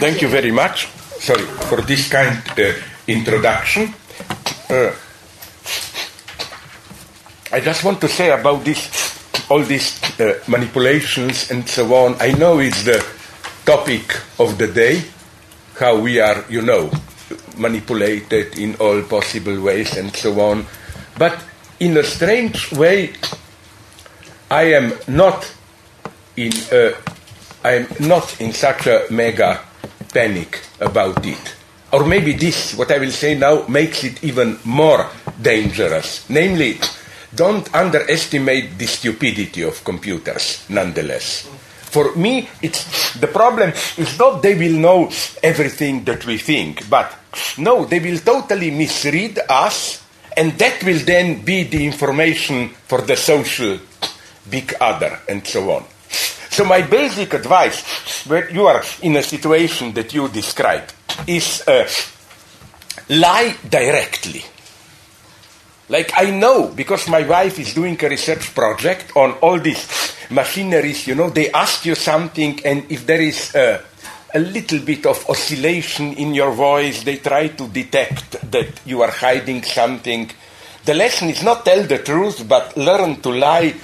Thank you very much. Sorry for this kind introduction. I just want to say about this, all these manipulations and so on. I know it's the topic of the day, how we are, you know, manipulated in all possible ways and so on. But in a strange way, I am not in such a mega panic about it. Or maybe this, what I will say now, makes it even more dangerous. Namely, don't underestimate the stupidity of computers, nonetheless. For me, it's the problem is not they will know everything that we think, but no, they will totally misread us, and that will then be the information for the social big other, and so on. So my basic advice, when you are in a situation that you describe, is lie directly. Like I know, because my wife is doing a research project on all these machineries, you know, they ask you something, and if there is a little bit of oscillation in your voice, they try to detect that you are hiding something. The lesson is not tell the truth, but learn to lie.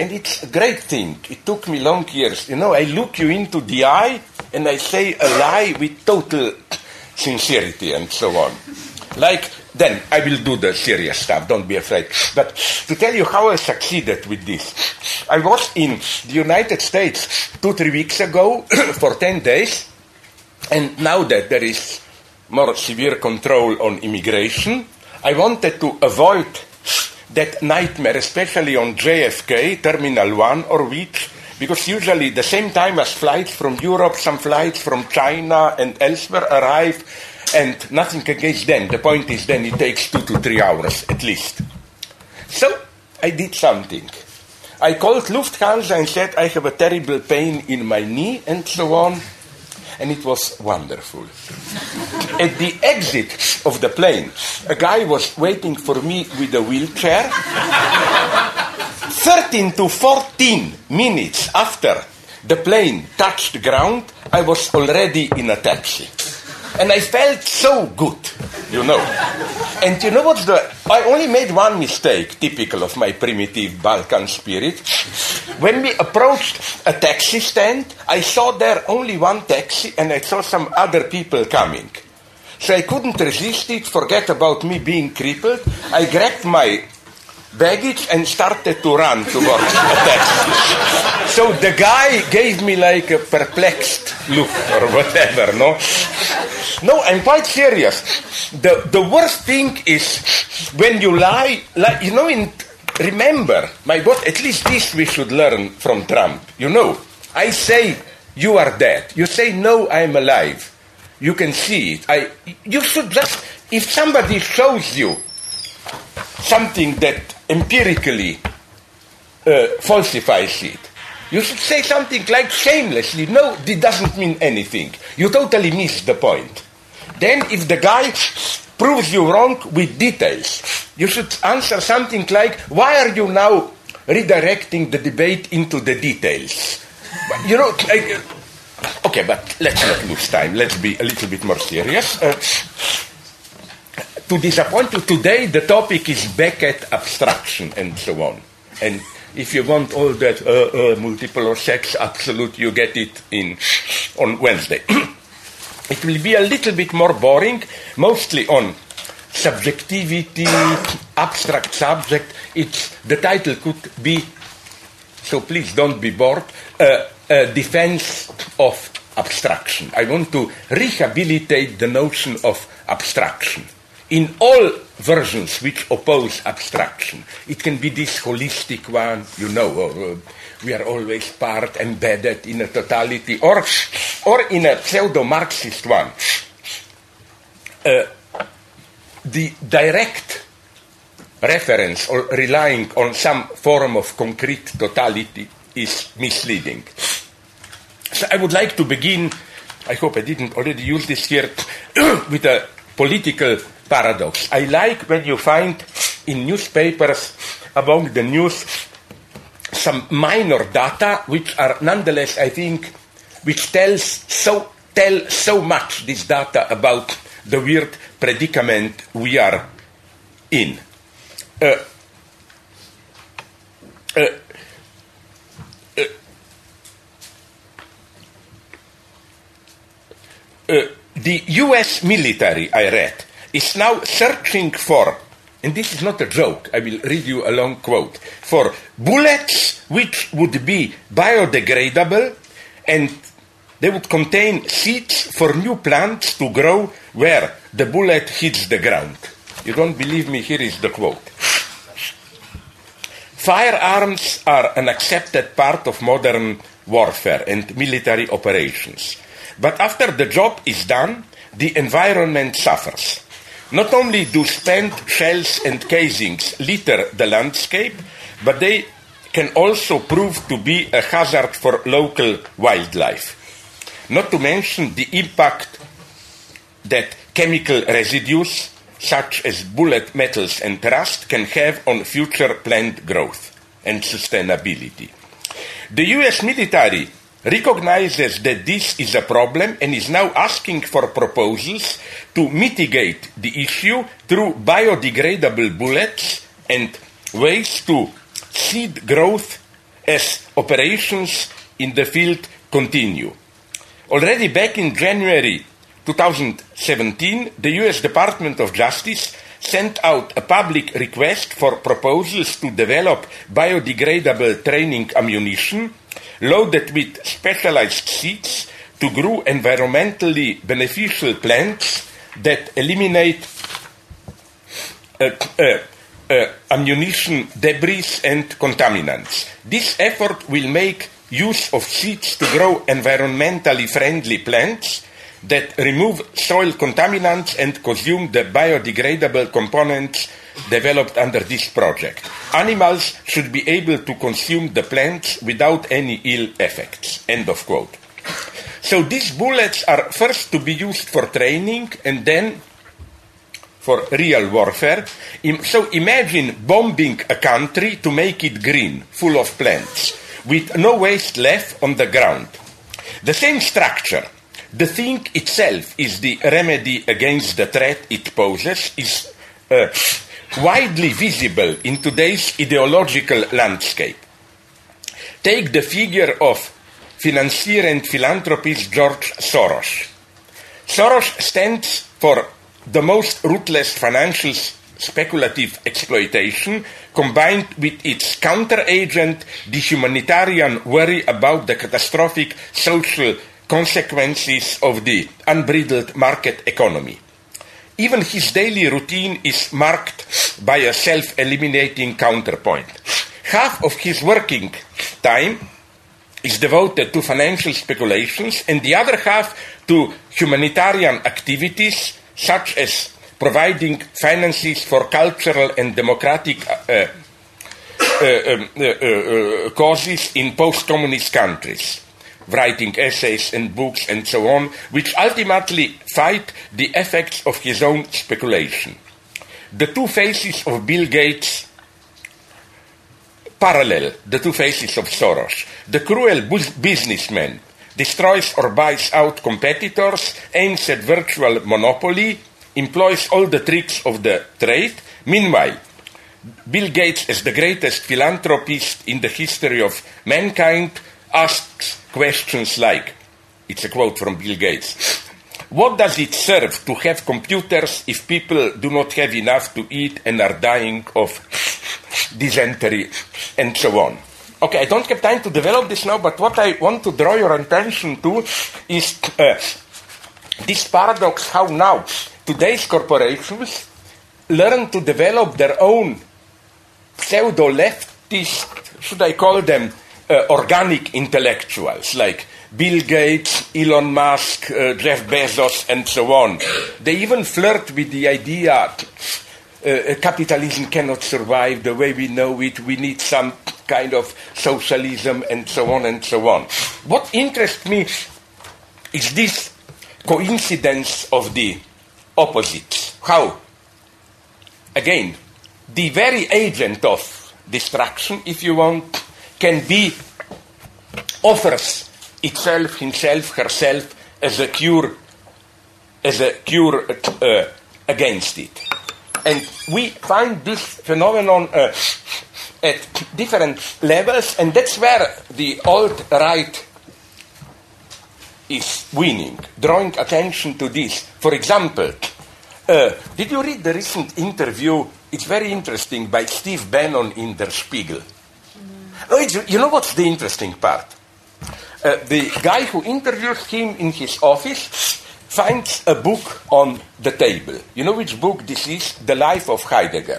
And it's a great thing. It took me long years. You know, I look you into the eye and I say a lie with total sincerity and so on. Like, then I will do the serious stuff. Don't be afraid. But to tell you how I succeeded with this, I was in the United States 2-3 weeks ago for 10 days. And now that there is more severe control on immigration, I wanted to avoid that nightmare, especially on JFK, Terminal 1 or which, because usually the same time as flights from Europe, some flights from China and elsewhere arrive, and nothing against them. The point is then it takes 2 to 3 hours at least. So I did something. I called Lufthansa and said I have a terrible pain in my knee and so on, and it was wonderful. At the exit of the plane, a guy was waiting for me with a wheelchair. 13 to 14 minutes after the plane touched the ground, I was already in a taxi. And I felt so good, you know. And you know what's the... I only made one mistake, typical of my primitive Balkan spirit. When we approached a taxi stand, I saw there only one taxi and I saw some other people coming. So I couldn't resist it, forget about me being crippled. I grabbed my baggage and started to run towards a taxi. So the guy gave me like a perplexed look or whatever, no? No, I'm quite serious. The worst thing is when you lie, like, you know, remember, my God, at least this we should learn from Trump. You know, I say, you are dead. You say, no, I'm alive. You can see it. You should just, if somebody shows you something that empirically falsifies it, you should say something like shamelessly, no, it doesn't mean anything. You totally miss the point. Then if the guy proves you wrong with details, you should answer something like, why are you now redirecting the debate into the details? You know, okay, but let's not lose time. Let's be a little bit more serious. To disappoint you today, the topic is Beckett abstraction and so on. And if you want all that multiple or sex absolute, you get it on Wednesday. It will be a little bit more boring, mostly on subjectivity, abstract subject. The title could be, so please don't be bored, Defense of Abstraction. I want to rehabilitate the notion of abstraction in all versions which oppose abstraction. It can be this holistic one, you know, or we are always embedded in a totality, or in a pseudo-Marxist one. The direct reference or relying on some form of concrete totality is misleading. So I would like to begin, I hope I didn't already use this here, with a political paradox. I like when you find in newspapers among the news some minor data which are nonetheless, I think, which tells so tell so much, this data, about the weird predicament we are in. The US military, I read, is now searching for, and this is not a joke, I will read you a long quote, for bullets which would be biodegradable and they would contain seeds for new plants to grow where the bullet hits the ground. You don't believe me? Here is the quote. Firearms are an accepted part of modern warfare and military operations. But after the job is done, the environment suffers. Not only do spent shells and casings litter the landscape, but they can also prove to be a hazard for local wildlife. Not to mention the impact that chemical residues, such as bullet metals and rust, can have on future plant growth and sustainability. The US military recognizes that this is a problem and is now asking for proposals to mitigate the issue through biodegradable bullets and ways to seed growth as operations in the field continue. Already back in January 2017, the US Department of Justice sent out a public request for proposals to develop biodegradable training ammunition loaded with specialized seeds to grow environmentally beneficial plants that eliminate ammunition debris and contaminants. This effort will make use of seeds to grow environmentally friendly plants that remove soil contaminants and consume the biodegradable components developed under this project. Animals should be able to consume the plants without any ill effects. End of quote. So these bullets are first to be used for training and then for real warfare. So imagine bombing a country to make it green, full of plants, with no waste left on the ground. The same structure. The thing itself is the remedy against the threat it poses, is widely visible in today's ideological landscape. Take the figure of financier and philanthropist George Soros. Soros stands for the most ruthless financial speculative exploitation, combined with its counteragent, the humanitarian worry about the catastrophic social consequences of the unbridled market economy. Even his daily routine is marked by a self-eliminating counterpoint. Half of his working time is devoted to financial speculations and the other half to humanitarian activities such as providing finances for cultural and democratic causes in post-communist countries, writing essays and books and so on, which ultimately fight the effects of his own speculation. The two faces of Bill Gates parallel the two faces of Soros. The cruel businessman destroys or buys out competitors, aims at virtual monopoly, employs all the tricks of the trade. Meanwhile, Bill Gates, as the greatest philanthropist in the history of mankind, asks questions like, it's a quote from Bill Gates, what does it serve to have computers if people do not have enough to eat and are dying of dysentery and so on? Okay, I don't have time to develop this now, but what I want to draw your attention to is this paradox, how now today's corporations learn to develop their own pseudo-leftist, should I call them, organic intellectuals like Bill Gates, Elon Musk, Jeff Bezos, and so on. They even flirt with the idea capitalism cannot survive the way we know it, we need some kind of socialism, and so on and so on. What interests me is this coincidence of the opposites. How, again, the very agent of destruction, if you want, offers itself, herself, as a cure against it. And we find this phenomenon at different levels, and that's where the alt-right is winning, drawing attention to this. For example, did you read the recent interview? It's very interesting, by Steve Bannon in Der Spiegel. No, you know what's the interesting part? The guy who interviews him in his office finds a book on the table. You know which book this is? The Life of Heidegger.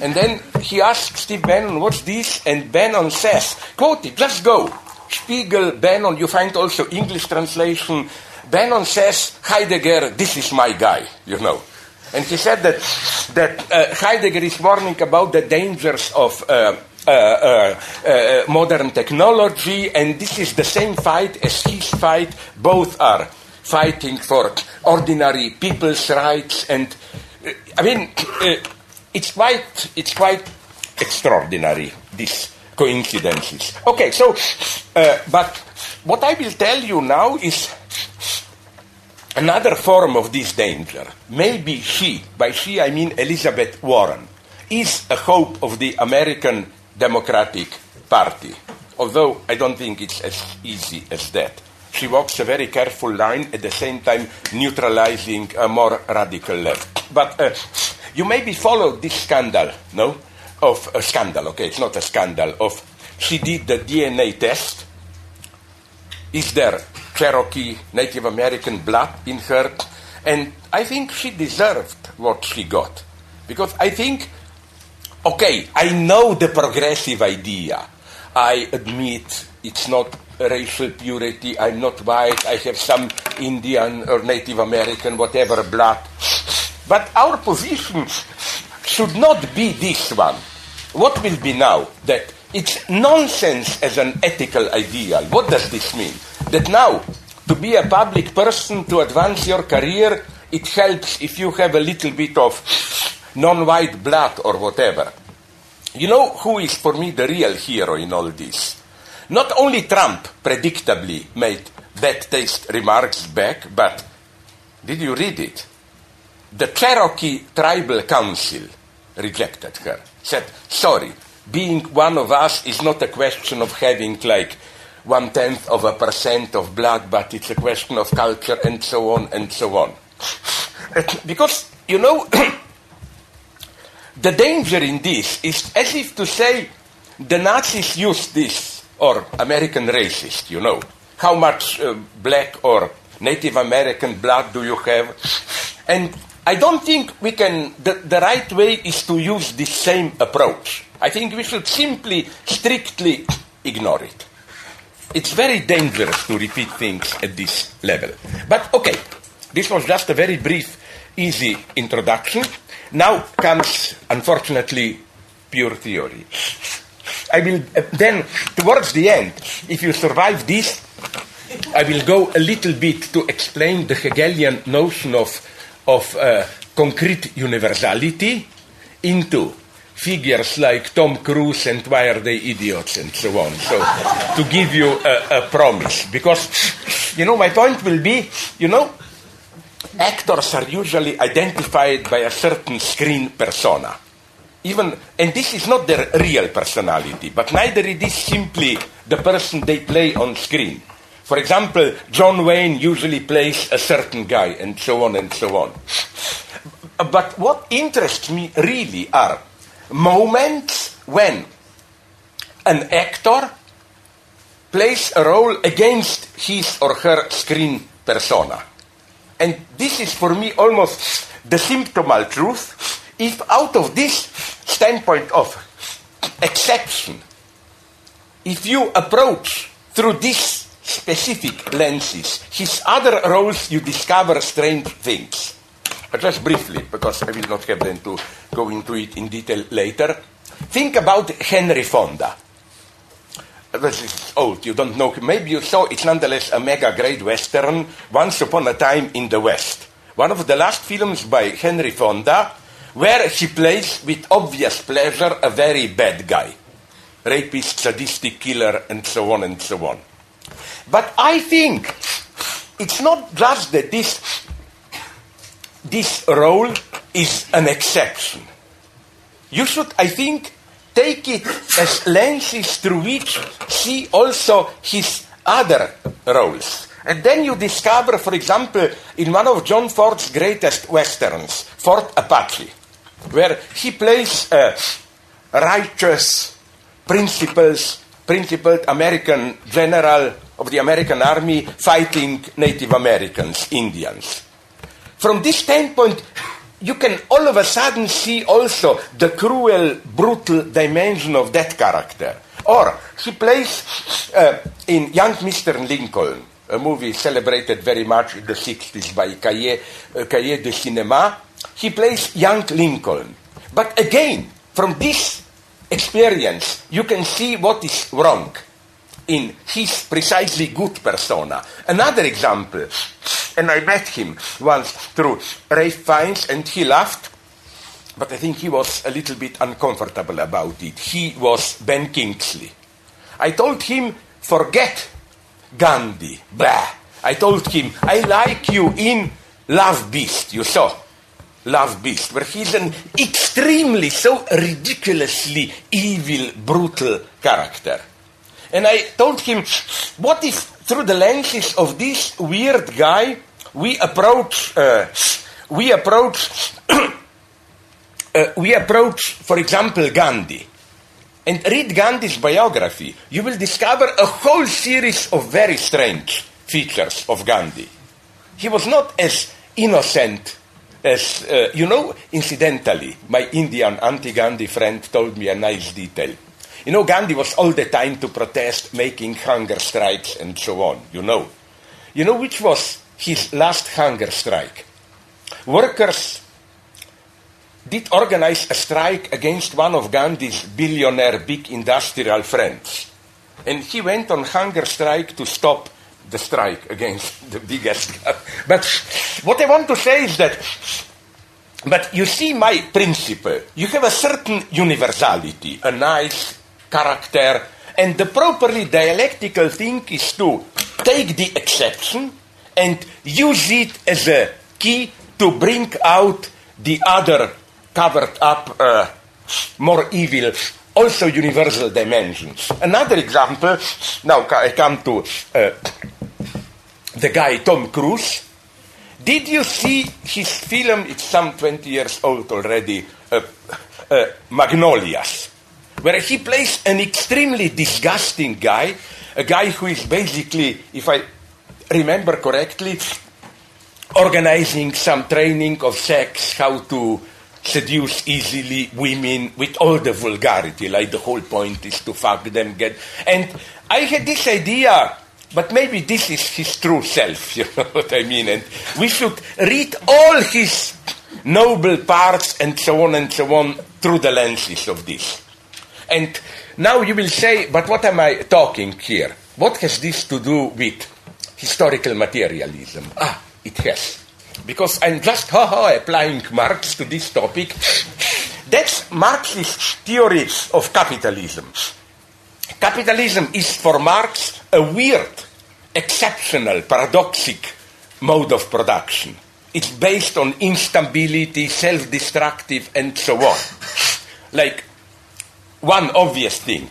And then he asks Steve Bannon, what's this? And Bannon says, quote it, let's go. Spiegel, Bannon, you find also English translation. Bannon says, Heidegger, this is my guy, you know. And he said that Heidegger is warning about the dangers of modern technology, and this is the same fight as his fight. Both are fighting for ordinary people's rights, and it's quite extraordinary, these coincidences. Okay, so but what I will tell you now is another form of this danger. Maybe she, by she I mean Elizabeth Warren, is a hope of the American Democratic Party, although I don't think it's as easy as that. She walks a very careful line, at the same time neutralizing a more radical left. But you maybe followed this scandal, no? Of a scandal, okay, it's not a scandal. Of she did the DNA test. Is there Cherokee, Native American blood in her? And I think she deserved what she got. Because I think, okay, I know the progressive idea. I admit it's not racial purity, I'm not white, I have some Indian or Native American, whatever, blood. But our position should not be this one. What will be now? That it's nonsense as an ethical ideal. What does this mean? That now, to be a public person, to advance your career, it helps if you have a little bit of non-white blood or whatever. You know who is for me the real hero in all this? Not only Trump predictably made bad-taste remarks back, but did you read it? The Cherokee Tribal Council rejected her. Said, sorry, being one of us is not a question of having like 0.1% of blood, but it's a question of culture and so on and so on. Because, you know, the danger in this is as if to say the Nazis used this, or American racist, you know. How much black or Native American blood do you have? And I don't think we can... The right way is to use this same approach. I think we should simply, strictly ignore it. It's very dangerous to repeat things at this level. But okay, this was just a very brief, easy introduction. Now comes, unfortunately, pure theory. I will then, towards the end, if you survive this, I will go a little bit to explain the Hegelian notion of concrete universality into figures like Tom Cruise and why are they idiots and so on. So, to give you a promise. Because, you know, my point will be, you know, actors are usually identified by a certain screen persona. Even, and this is not their real personality, but neither it is simply the person they play on screen. For example, John Wayne usually plays a certain guy, and so on and so on. But what interests me really are moments when an actor plays a role against his or her screen persona. And this is for me almost the symptomal truth. If out of this standpoint of exception, if you approach through these specific lenses his other roles, you discover strange things. But just briefly, because I will not have time to go into it in detail later, think about Henry Fonda. This is old, you don't know him. Maybe you saw, it's nonetheless a mega great Western, Once Upon a Time in the West. One of the last films by Henry Fonda, where he plays, with obvious pleasure, a very bad guy. Rapist, sadistic killer, and so on and so on. But I think it's not just that this role is an exception. You should, I think, take it as lenses through which see also his other roles. And then you discover, for example, in one of John Ford's greatest westerns, Fort Apache, where he plays a righteous, principled American general of the American army fighting Native Americans, Indians. From this standpoint, you can all of a sudden see also the cruel, brutal dimension of that character. Or he plays in Young Mr. Lincoln, a movie celebrated very much in the 60s by Cahiers du Cinéma. He plays young Lincoln. But again, from this experience, you can see what is wrong in his precisely good persona. Another example, and I met him once through Ralph Fiennes, and he laughed, but I think he was a little bit uncomfortable about it. He was Ben Kingsley. I told him, forget Gandhi. Blah. I told him, I like you in Love Beast, you saw. Love Beast, where he's an extremely, so ridiculously evil, brutal character. And I told him, what if through the lenses of this weird guy we approach, for example, Gandhi. And read Gandhi's biography. You will discover a whole series of very strange features of Gandhi. He was not as innocent as, incidentally, my Indian anti-Gandhi friend told me a nice detail. You know, Gandhi was all the time to protest, making hunger strikes and so on, you know. You know which was his last hunger strike? Workers did organize a strike against one of Gandhi's billionaire big industrial friends. And he went on hunger strike to stop the strike against the biggest. But what I want to say is that, but you see my principle, you have a certain universality, a nice character, and the properly dialectical thing is to take the exception and use it as a key to bring out the other covered up, more evil, also universal dimensions. Another example, now I come to the guy Tom Cruise. Did you see his film, it's some 20 years old already, Magnolias, where he plays an extremely disgusting guy, a guy who is basically, if I remember correctly, organizing some training of sex, how to seduce easily women with all the vulgarity, like the whole point is to fuck them. And I had this idea, but maybe this is his true self, you know what I mean? And we should read all his noble parts and so on through the lenses of this. And now you will say, but what am I talking here? What has this to do with historical materialism? Ah, it has. Because I'm just applying Marx to this topic. That's Marx's theory of capitalism. Capitalism is for Marx a weird, exceptional, paradoxic mode of production. It's based on instability, self-destructive, and so on. Like, one obvious thing.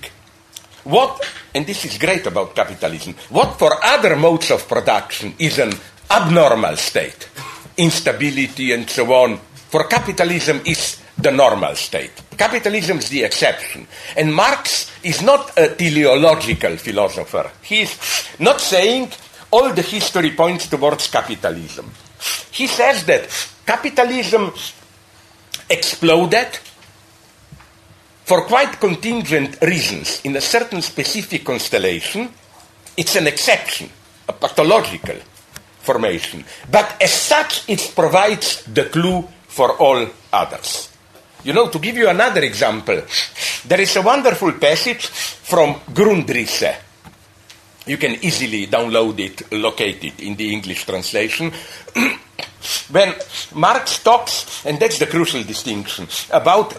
What, and this is great about capitalism, what for other modes of production is an abnormal state, instability and so on, for capitalism is the normal state. Capitalism is the exception. And Marx is not a teleological philosopher. He's not saying all the history points towards capitalism. He says that capitalism exploded for quite contingent reasons in a certain specific constellation. It's an exception, a pathological formation. But as such, it provides the clue for all others. You know, to give you another example, there is a wonderful passage from Grundrisse. You can easily download it, locate it in the English translation. When Marx talks, and that's the crucial distinction, about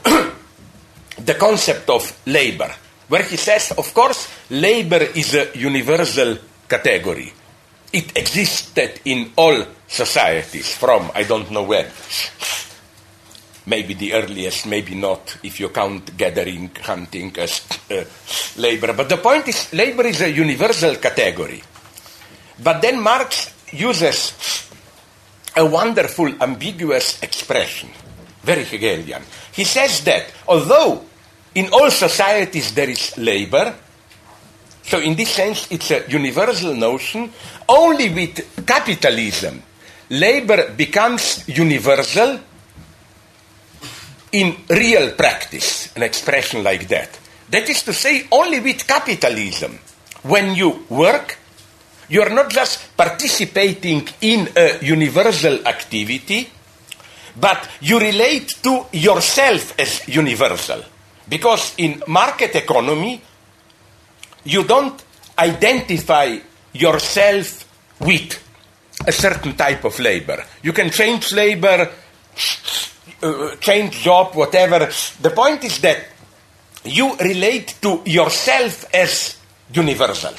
the concept of labor, where he says, of course, labor is a universal category. it existed in all societies from, I don't know when, maybe the earliest, maybe not, if you count gathering, hunting as labor. But the point is, labor is a universal category. But then Marx uses a wonderful, ambiguous expression, very Hegelian. He says that although in all societies there is labor, so in this sense it's a universal notion, only with capitalism labor becomes universal in real practice, an expression like that. That is to say, only with capitalism. When you work, you are not just participating in a universal activity, but you relate to yourself as universal. Because in market economy, you don't identify yourself with a certain type of labor. You can change labor, change job, whatever. The point is that you relate to yourself as universal.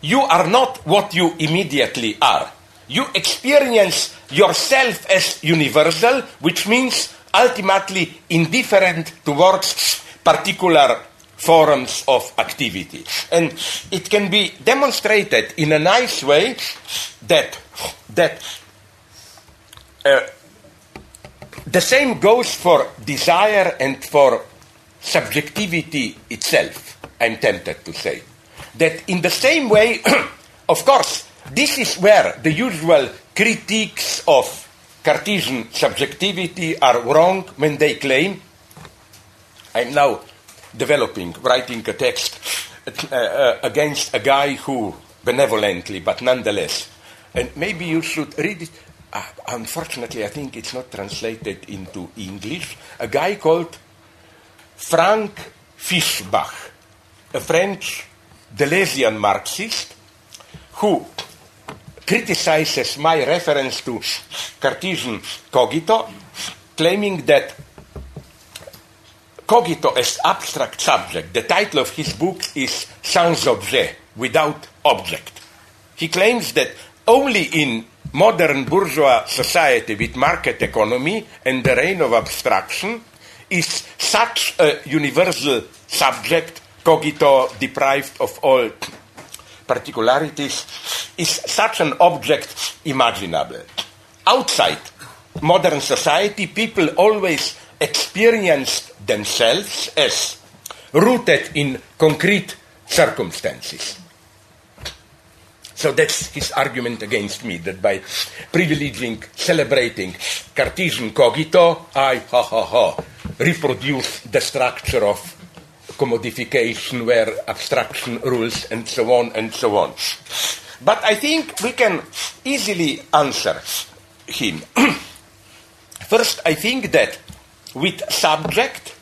You are not what you immediately are. You experience yourself as universal, which means ultimately indifferent towards particular forms of activity. And it can be demonstrated in a nice way that the same goes for desire and for subjectivity itself, I'm tempted to say. That in the same way, of course, this is where the usual critiques of Cartesian subjectivity are wrong when they claim. I'm now writing a text against a guy who, benevolently, but nonetheless, and maybe you should read it. Unfortunately, I think it's not translated into English. A guy called Frank Fischbach, a French Deleuzian Marxist, who criticizes my reference to Cartesian cogito, claiming that cogito as abstract subject, the title of his book is Sans Objet, without object. He claims that only in modern bourgeois society with market economy and the reign of abstraction is such a universal subject, cogito, deprived of all particularities, is such an object imaginable. Outside modern society, people always experienced themselves as rooted in concrete circumstances. So that's his argument against me, that by privileging, celebrating Cartesian cogito, I reproduce the structure of commodification where abstraction rules, and so on and so on. But I think we can easily answer him. First, I think that with subject,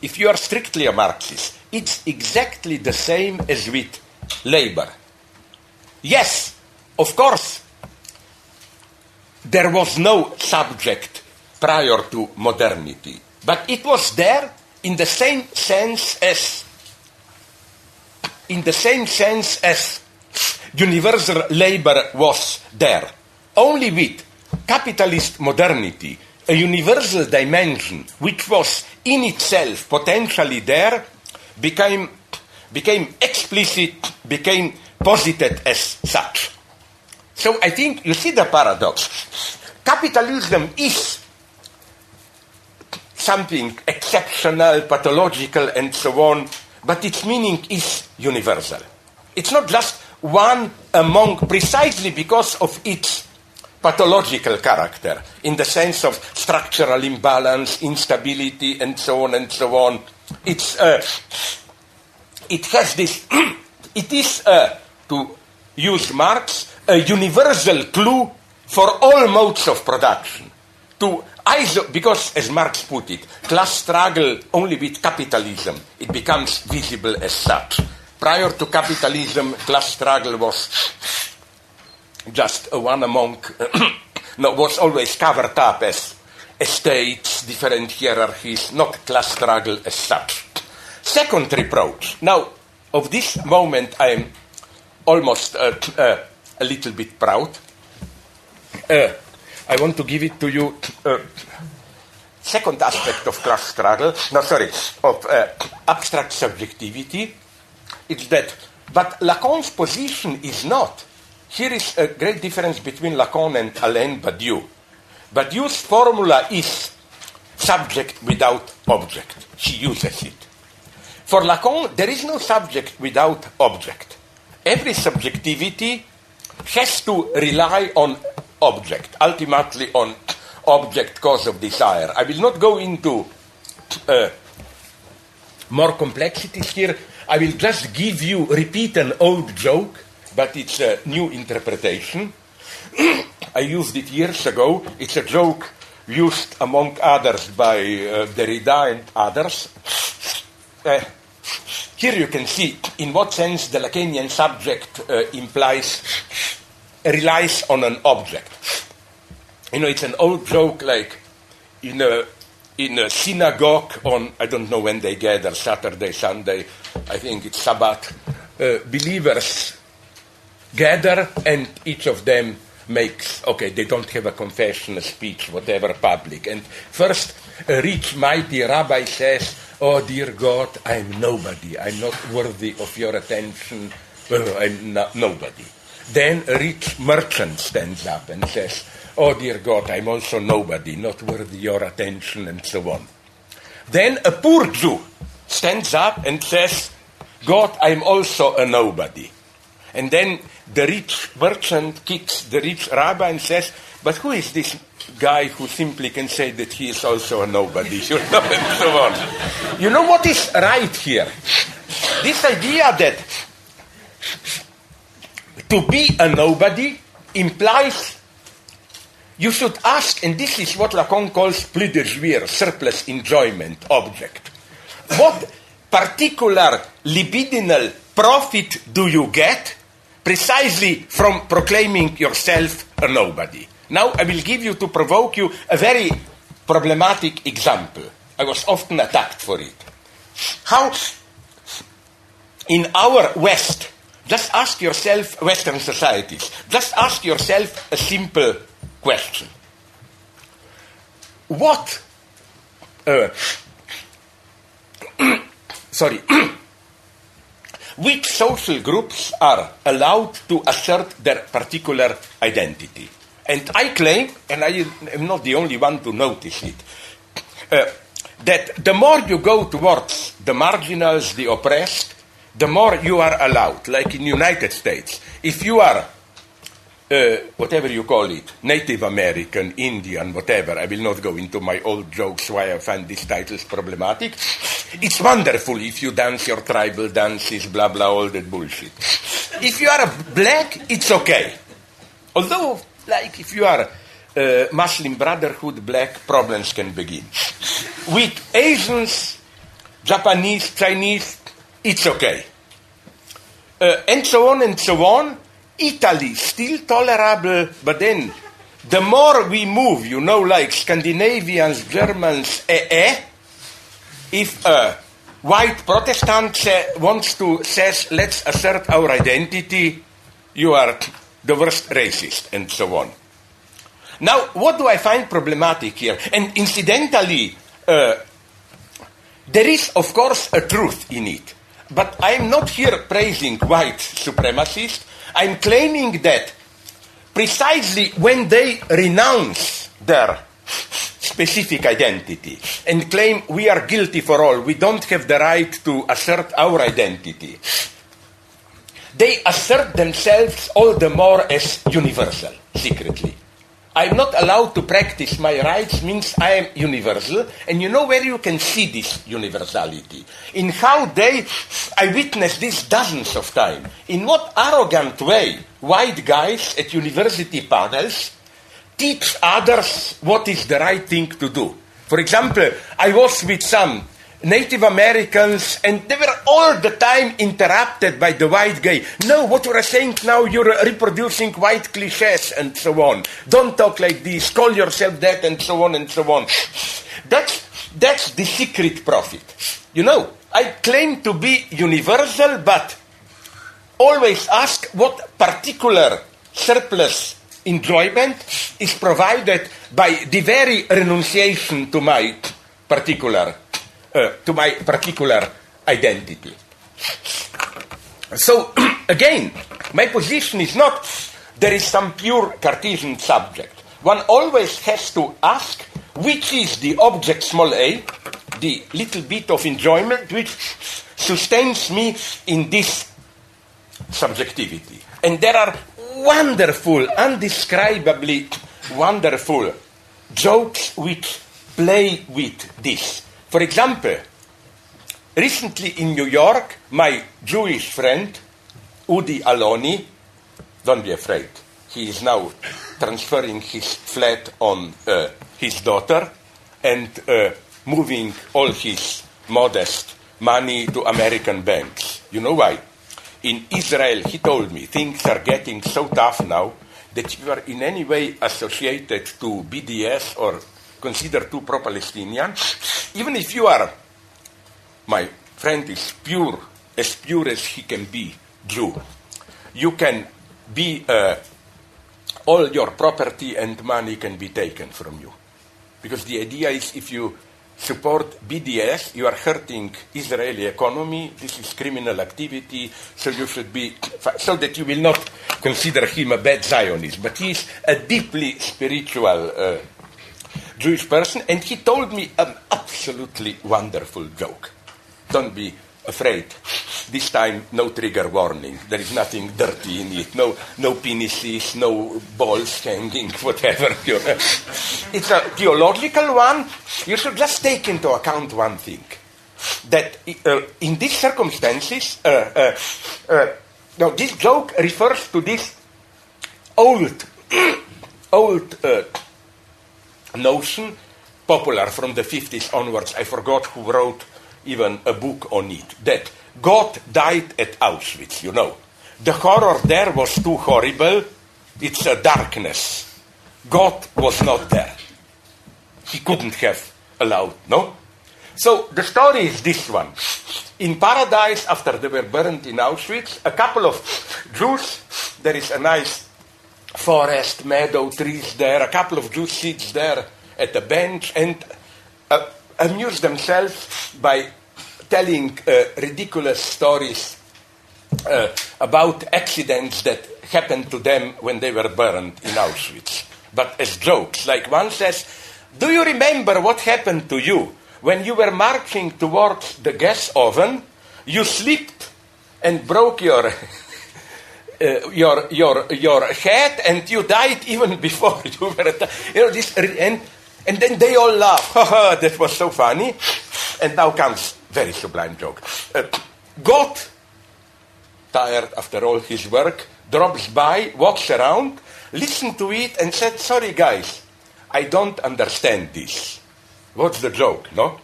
if you are strictly a Marxist, it's exactly the same as with labor. Yes, of course, there was no subject prior to modernity, but it was there in the same sense as universal labor was there. Only with capitalist modernity, a universal dimension which was in itself potentially there became explicit, became posited as such. So I think you see the paradox. Capitalism is something exceptional, pathological, and so on, but its meaning is universal. It's not just one among, precisely because of its pathological character, in the sense of structural imbalance, instability, and so on and so on. It has this, it is, to use Marx, a universal clue for all modes of production. Because, as Marx put it, class struggle only with capitalism, it becomes visible as such. Prior to capitalism, class struggle was just one among, was always covered up as estates, different hierarchies, not class struggle as such. Second reproach. Now, of this moment, I am almost a little bit proud. I want to give it to you. Second aspect of class struggle, of abstract subjectivity, is that, but Lacan's position is not. Here is a great difference between Lacan and Alain Badiou. Badiou's formula is subject without object. She uses it. For Lacan, there is no subject without object. Every subjectivity has to rely on object, ultimately on object cause of desire. I will not go into more complexities here. I will just give you, repeat an old joke, but it's a new interpretation. I used it years ago. It's a joke used, among others, by Derrida and others. Here you can see in what sense the Lacanian subject relies on an object. You know, it's an old joke, like in a synagogue on, I don't know when they gather, Saturday, Sunday, I think it's Sabbath, believers gather and each of them makes, they don't have a confession, a speech, whatever, public. And first, a rich, mighty rabbi says, "Oh, dear God, I'm nobody. I'm not worthy of your attention. I'm nobody. Then a rich merchant stands up and says, "Oh, dear God, I'm also nobody, not worthy your attention," and so on. Then a poor Jew stands up and says, "God, I'm also a nobody." And then the rich merchant kicks the rich rabbi and says, "But who is this guy who simply can say that he is also a nobody?" And so on. You know what is right here? This idea that to be a nobody implies you should ask, and this is what Lacan calls pli de jouir, surplus enjoyment, object. What particular libidinal profit do you get precisely from proclaiming yourself a nobody? Now I will give you, to provoke you, a very problematic example. I was often attacked for it. How in our West, just ask yourself, Western societies, just ask yourself a simple question. What which social groups are allowed to assert their particular identity? And I claim, and I am not the only one to notice it, that the more you go towards the marginals, the oppressed, the more you are allowed. Like in the United States, if you are whatever you call it, Native American, Indian, whatever. I will not go into my old jokes why I find these titles problematic. It's wonderful if you dance your tribal dances, blah, blah, all that bullshit. If you are a black, it's okay. Although, like, if you are Muslim Brotherhood black, problems can begin. With Asians, Japanese, Chinese, it's okay. And so on and so on. Italy, still tolerable, but then the more we move, like Scandinavians, Germans, if a white Protestant says, "Let's assert our identity," you are the worst racist, and so on. Now, what do I find problematic here? And incidentally, there is, of course, a truth in it. But I'm not here praising white supremacists. I'm claiming that precisely when they renounce their specific identity and claim we are guilty for all, we don't have the right to assert our identity, they assert themselves all the more as universal, secretly. I'm not allowed to practice my rights means I am universal, and you know where you can see this universality? In how I witnessed this dozens of times, in what arrogant way white guys at university panels teach others what is the right thing to do. For example, I was with some Native Americans, and they were all the time interrupted by the white guy. "No, what you are saying now, you're reproducing white cliches," and so on. "Don't talk like this, call yourself that," and so on and so on. That's the secret profit. I claim to be universal, but always ask what particular surplus enjoyment is provided by the very renunciation to my particular identity. So again, my position is not there is some pure Cartesian subject. One always has to ask which is the object small a, the little bit of enjoyment which sustains me in this subjectivity. And there are wonderful, undescribably wonderful jokes which play with this. For example, recently in New York, my Jewish friend, Udi Aloni, don't be afraid, he is now transferring his flat on his daughter and moving all his modest money to American banks. You know why? In Israel, he told me, things are getting so tough now that you are in any way associated to BDS or considered too pro-Palestinian. Even if you are, my friend is pure as he can be, Jew, you can be, all your property and money can be taken from you. Because the idea is if you support BDS, you are hurting Israeli economy, this is criminal activity, so you should be, so that you will not consider him a bad Zionist. But he is a deeply spiritual Jewish person, and he told me an absolutely wonderful joke. Don't be afraid. This time, no trigger warning. There is nothing dirty in it. No penises, no balls hanging, whatever. It's a theological one. You should just take into account one thing. That in these circumstances, now this joke refers to this old notion, popular from the 50s onwards. I forgot who wrote even a book on it, that God died at Auschwitz, you know. The horror there was too horrible. It's a darkness. God was not there. He couldn't have allowed, no? So the story is this one. In paradise, after they were burned in Auschwitz, a couple of Jews, there is a nice forest, meadow, trees there, a couple of Jews sits there at a bench and amuse themselves by telling ridiculous stories about accidents that happened to them when they were burned in Auschwitz. But as jokes, like one says, do you remember what happened to you when you were marching towards the gas oven? You slipped and broke your your head, and you died even before you were And then they all laugh. Ha, that was so funny. And now comes very sublime joke. God, tired after all his work, drops by, walks around, listens to it and said, sorry guys, I don't understand this. What's the joke, no?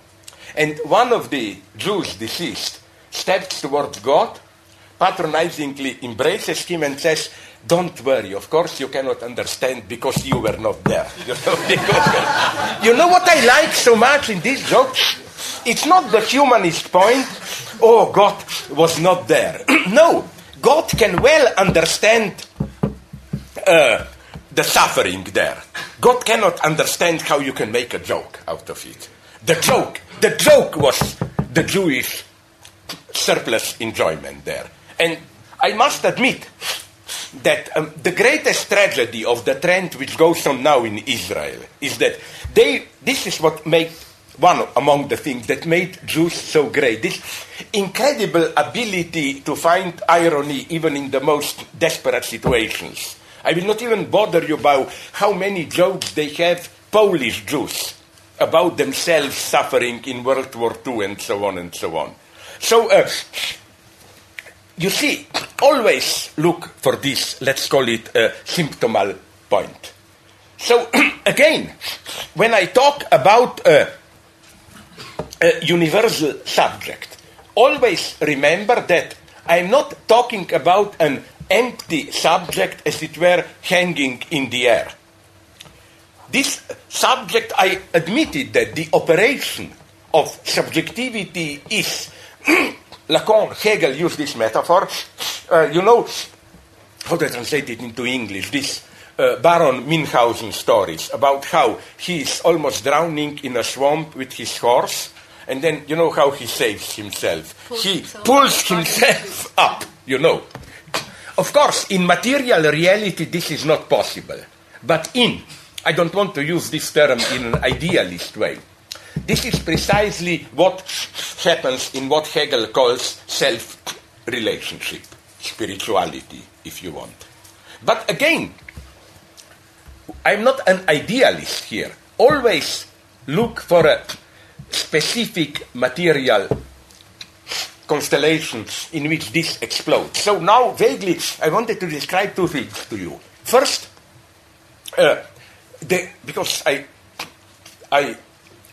And one of the Jews deceased steps towards God, patronizingly embraces him and says, don't worry, of course you cannot understand because you were not there. You know what I like so much in this joke? It's not the humanist point, oh, God was not there. No, God can well understand the suffering there. God cannot understand how you can make a joke out of it. The joke was the Jewish surplus enjoyment there. And I must admit that the greatest tragedy of the trend which goes on now in Israel is that this is what made, one among the things that made Jews so great, this incredible ability to find irony even in the most desperate situations. I will not even bother you about how many jokes they have, Polish Jews, about themselves suffering in World War II and so on and so on. So, you see, always look for this, let's call it a symptomal point. So, again, when I talk about a universal subject, always remember that I'm not talking about an empty subject, as it were, hanging in the air. This subject, I admitted that the operation of subjectivity is... Lacan, Hegel used this metaphor. You know, how to translate it into English, this Baron Münchhausen stories about how he is almost drowning in a swamp with his horse, and then you know how he saves himself. He pulls himself up, you know. Of course, in material reality this is not possible. But I don't want to use this term in an idealist way. This is precisely what happens in what Hegel calls self-relationship, spirituality, if you want. But again, I'm not an idealist here. Always look for a specific material constellations in which this explodes. So now, vaguely, I wanted to describe two things to you. First, because I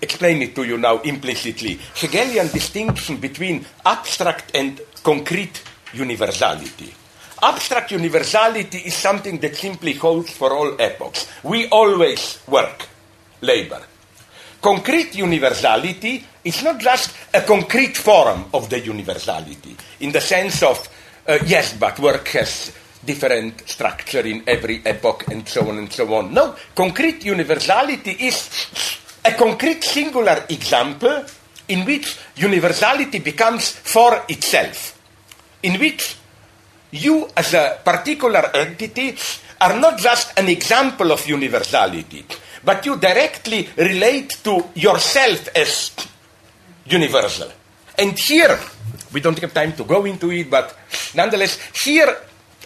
explain it to you now implicitly, Hegelian distinction between abstract and concrete universality. Abstract universality is something that simply holds for all epochs. We always work, labor. Concrete universality is not just a concrete form of the universality, in the sense of, yes, but work has different structure in every epoch and so on and so on. No, concrete universality is a concrete singular example in which universality becomes for itself, in which you as a particular entity are not just an example of universality, but you directly relate to yourself as universal. And here, we don't have time to go into it, but nonetheless, here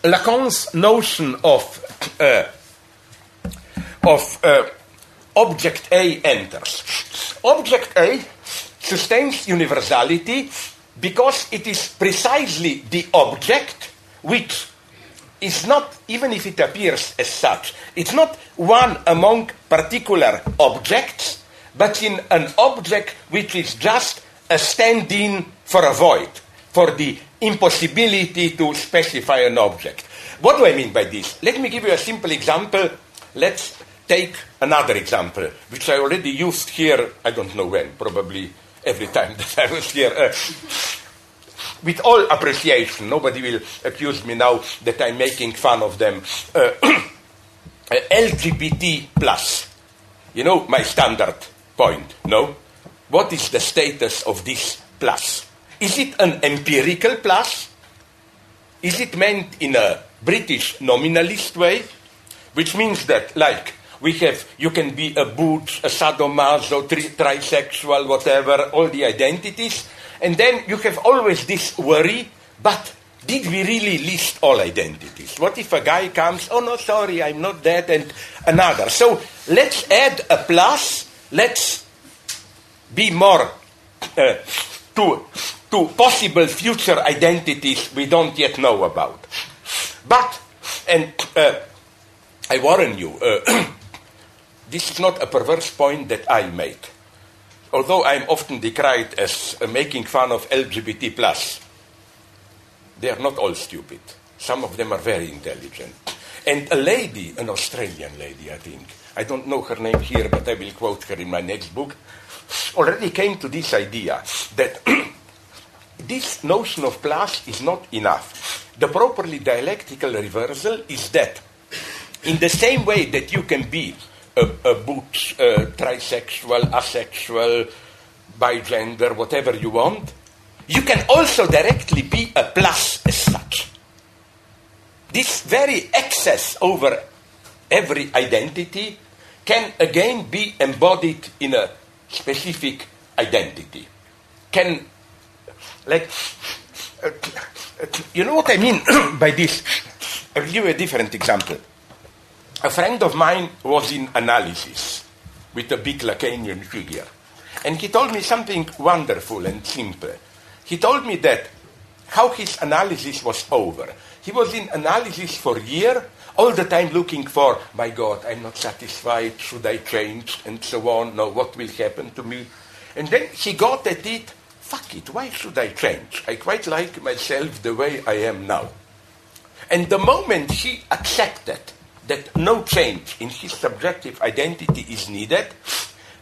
Lacan's notion of object A enters. Object A sustains universality because it is precisely the object which is not, even if it appears as such, it's not one among particular objects, but in an object which is just a stand-in for a void, for the impossibility to specify an object. What do I mean by this? Let me give you a simple example. Let's take another example, which I already used here, I don't know when, probably every time that I was here. With all appreciation, nobody will accuse me now that I'm making fun of them. LGBT plus, you know, my standard point, no? What is the status of this plus? Is it an empirical plus? Is it meant in a British nominalist way? Which means that, like, we have, you can be a butch, a sadomaso, trisexual, whatever, all the identities. And then you have always this worry, but did we really list all identities? What if a guy comes, oh no, sorry, I'm not that, and another. So let's add a plus, let's be more to possible future identities we don't yet know about. But, and I warn you, this is not a perverse point that I make. Although I'm often decried as making fun of LGBT+, they are not all stupid. Some of them are very intelligent. And a lady, an Australian lady, I think, I don't know her name here, but I will quote her in my next book, already came to this idea that this notion of plus is not enough. The properly dialectical reversal is that in the same way that you can be a butch, trisexual, asexual, bigender, whatever you want, you can also directly be a plus as such. This very excess over every identity can again be embodied in a specific identity. Can, like, you know what I mean by this? I'll give you a different example. A friend of mine was in analysis with a big Lacanian figure. And he told me something wonderful and simple. He told me that how his analysis was over. He was in analysis for a year, all the time looking for, my God, I'm not satisfied, should I change, and so on, no, what will happen to me? And then he got at it, fuck it, why should I change? I quite like myself the way I am now. And the moment he accepted that no change in his subjective identity is needed,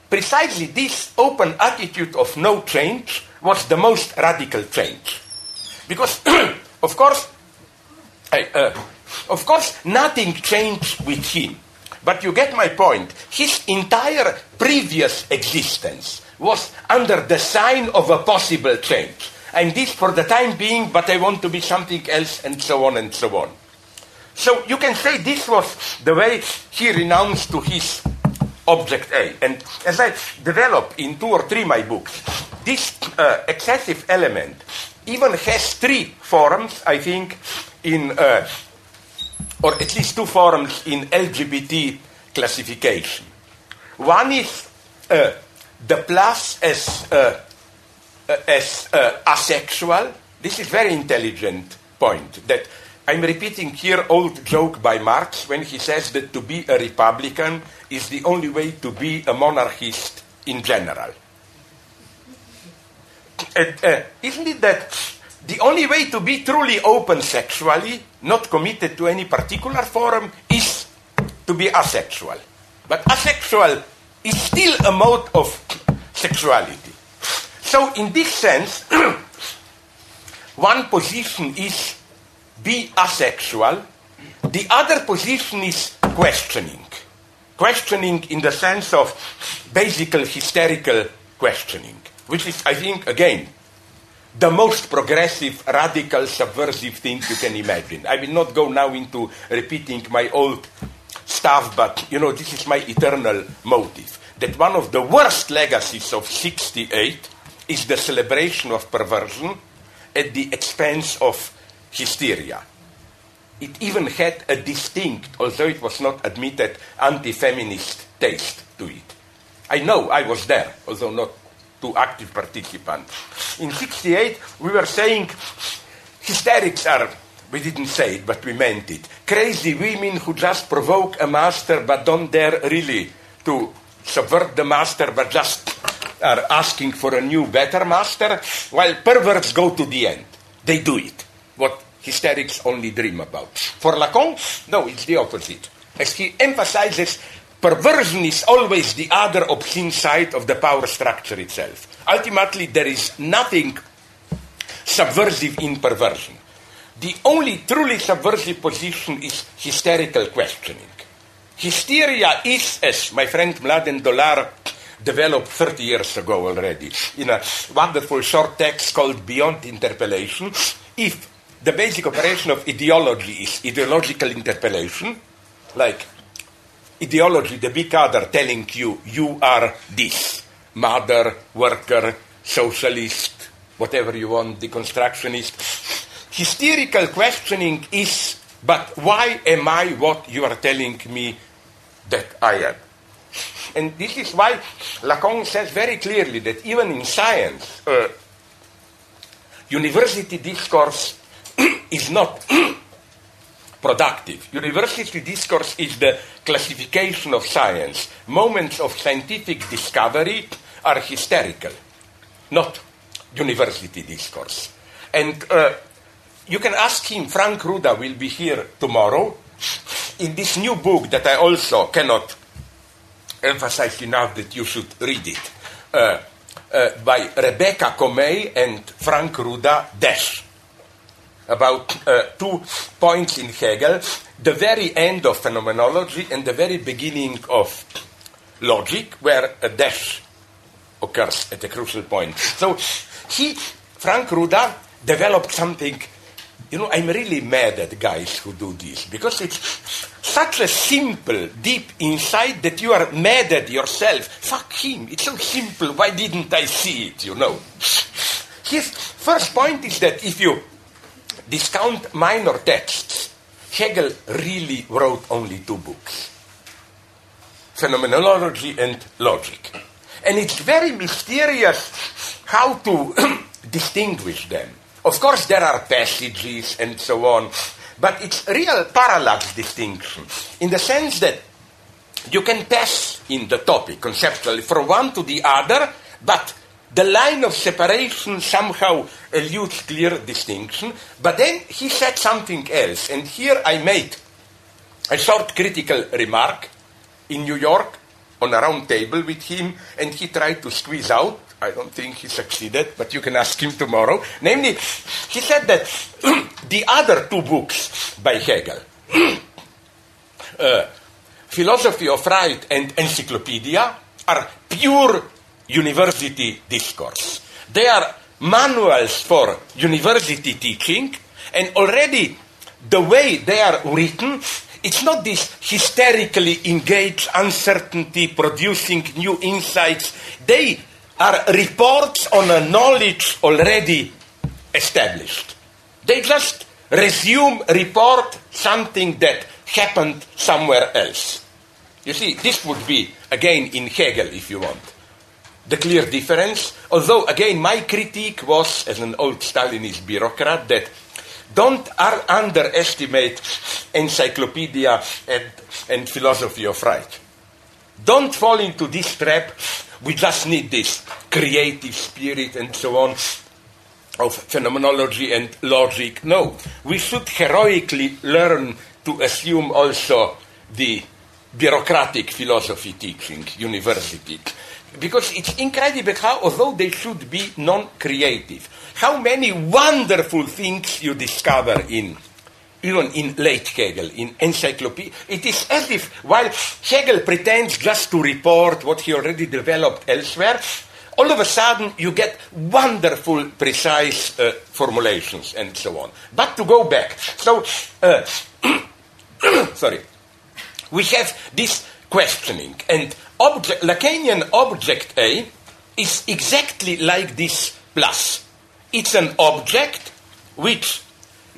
precisely this open attitude of no change was the most radical change. Because, of course, Of course, nothing changed with him. But you get my point. His entire previous existence was under the sign of a possible change. And this for the time being, but I want to be something else, and so on and so on. So you can say this was the way he renounced to his object A. And as I develop in 2 or 3 my books, this excessive element even has 3 forums, I think, in or at least 2 forums in LGBT classification. One is the plus as asexual. This is very intelligent point that I'm repeating here old joke by Marx when he says that to be a republican is the only way to be a monarchist in general. And, isn't it that the only way to be truly open sexually, not committed to any particular forum, is to be asexual? But asexual is still a mode of sexuality. So in this sense, one position is be asexual, the other position is questioning. Questioning in the sense of basical hysterical questioning, which is, I think, again, the most progressive, radical, subversive thing you can imagine. I will not go now into repeating my old stuff, but, you know, this is my eternal motive, that one of the worst legacies of '68 is the celebration of perversion at the expense of hysteria. It even had a distinct, although it was not admitted, anti-feminist taste to it. I know I was there, although not too active participant. In '68, we were saying hysterics are, we didn't say it, but we meant it, crazy women who just provoke a master but don't dare really to subvert the master but just are asking for a new, better master, while perverts go to the end. They do it. What hysterics only dream about. For Lacan, no, it's the opposite. As he emphasizes, perversion is always the other obscene side of the power structure itself. Ultimately, there is nothing subversive in perversion. The only truly subversive position is hysterical questioning. Hysteria is, as my friend Mladen Dolar developed 30 years ago already, in a wonderful short text called Beyond Interpellation, if the basic operation of ideology is ideological interpellation, like ideology, the big other telling you, you are this, mother, worker, socialist, whatever you want, deconstructionist. Hysterical questioning is, but why am I what you are telling me that I am? And this is why Lacan says very clearly that even in science, university discourse is not productive. University discourse is the classification of science. Moments of scientific discovery are hysterical, not university discourse. And you can ask him, Frank Ruda will be here tomorrow. In this new book that I also cannot emphasize enough that you should read it, by Rebecca Comey and Frank Ruda Dash, about 2 points in Hegel, the very end of phenomenology and the very beginning of logic, where a dash occurs at a crucial point. So Frank Ruda, developed something, you know, I'm really mad at guys who do this, because it's such a simple, deep insight that you are mad at yourself. Fuck him, it's so simple, why didn't I see it, you know? His first point is that if you discount minor texts, Hegel really wrote only 2 books, Phenomenology and Logic. And it's very mysterious how to distinguish them. Of course, there are passages and so on, but it's real parallax distinction, in the sense that you can pass in the topic conceptually from one to the other, but the line of separation somehow eludes clear distinction. But then he said something else, and here I made a short critical remark in New York on a round table with him, and he tried to squeeze out. I don't think he succeeded, but you can ask him tomorrow. Namely, he said that the other 2 books by Hegel, Philosophy of Right and Encyclopedia are pure university discourse. They are manuals for university teaching, and already the way they are written, it's not this hysterically engaged uncertainty producing new insights. They are reports on a knowledge already established. They just resume, report something that happened somewhere else. You see, this would be, again, in Hegel, if you want, the clear difference. Although, again, my critique was, as an old Stalinist bureaucrat, that don't underestimate encyclopedia and philosophy of right. Don't fall into this trap. We just need this creative spirit and so on of phenomenology and logic. No, we should heroically learn to assume also the bureaucratic philosophy teaching, university. Because it's incredible how, although they should be non-creative, how many wonderful things you discover in, even in late Hegel, in encyclopedia. It is as if, while Hegel pretends just to report what he already developed elsewhere, all of a sudden you get wonderful, precise formulations and so on. But to go back, so, sorry, we have this questioning, and Lacanian object A is exactly like this plus. It's an object which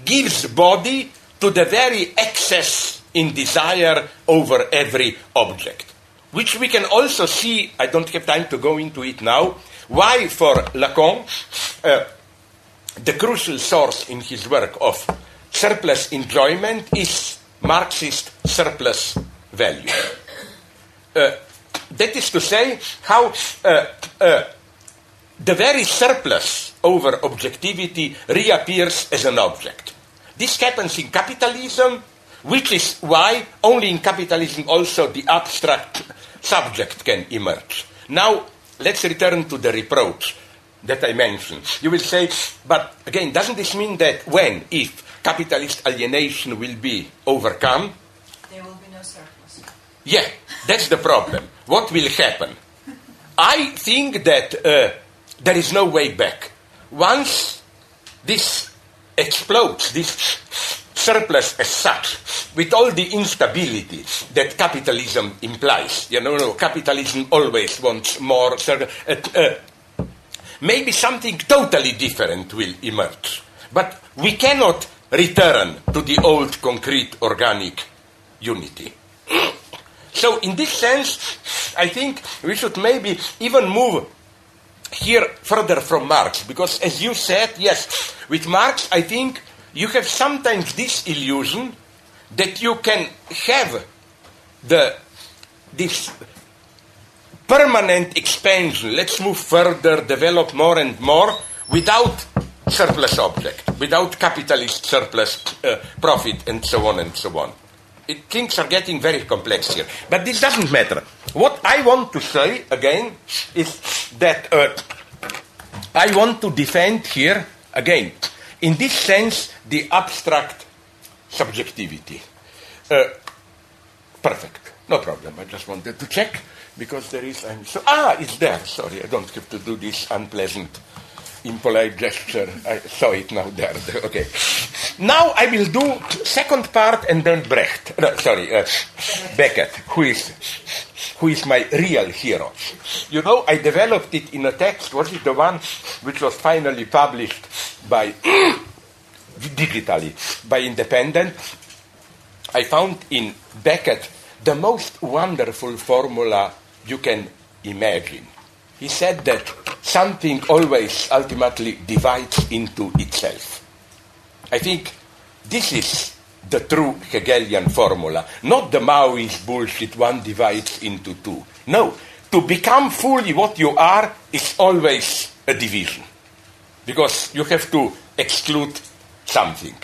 gives body to the very excess in desire over every object, which we can also see. I don't have time to go into it now, why for Lacan, the crucial source in his work of surplus enjoyment is Marxist surplus value. That is to say, how the very surplus over objectivity reappears as an object. This happens in capitalism, which is why only in capitalism also the abstract subject can emerge. Now, let's return to the reproach that I mentioned. You will say, but again, doesn't this mean that when, if capitalist alienation will be overcome, there will be no surplus? Yeah, that's the problem. What will happen? I think that there is no way back. Once this explodes, this surplus as such, with all the instability that capitalism implies, you know, no, capitalism always wants more. Maybe something totally different will emerge. But we cannot return to the old concrete organic unity. So in this sense, I think we should maybe even move here further from Marx, because as you said, yes, with Marx, I think you have sometimes this illusion that you can have this permanent expansion, let's move further, develop more and more, without surplus object, without capitalist surplus profit, and so on and so on. Things are getting very complex here. But this doesn't matter. What I want to say, again, is that I want to defend here, again, in this sense, the abstract subjectivity. Perfect. No problem. I just wanted to check, because there is... it's there. Sorry, I don't have to do this unpleasant, impolite gesture. I saw it now there. Okay. Now I will do second part and then Beckett, who is my real hero. You know, I developed it in a text. Was it the one which was finally published by digitally by Independent? I found in Beckett the most wonderful formula you can imagine. He said that something always ultimately divides into itself. I think this is the true Hegelian formula, not the Maoist bullshit, one divides into two. No, to become fully what you are is always a division, because you have to exclude something.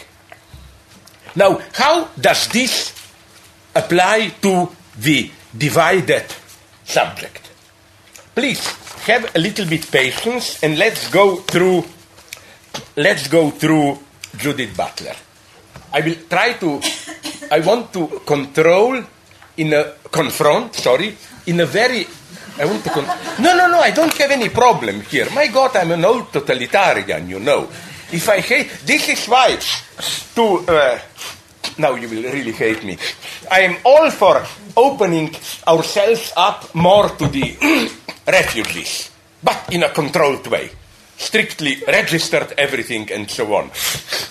Now, how does this apply to the divided subject? Please have a little bit patience and let's go through Judith Butler. I will try to I want to control in a confront. Sorry, in a very. I want to no. I don't have any problem here. My God, I'm an old totalitarian, you know. If I hate, this is why to. Now you will really hate me. I am all for opening ourselves up more to the refugees, but in a controlled way. Strictly registered everything and so on.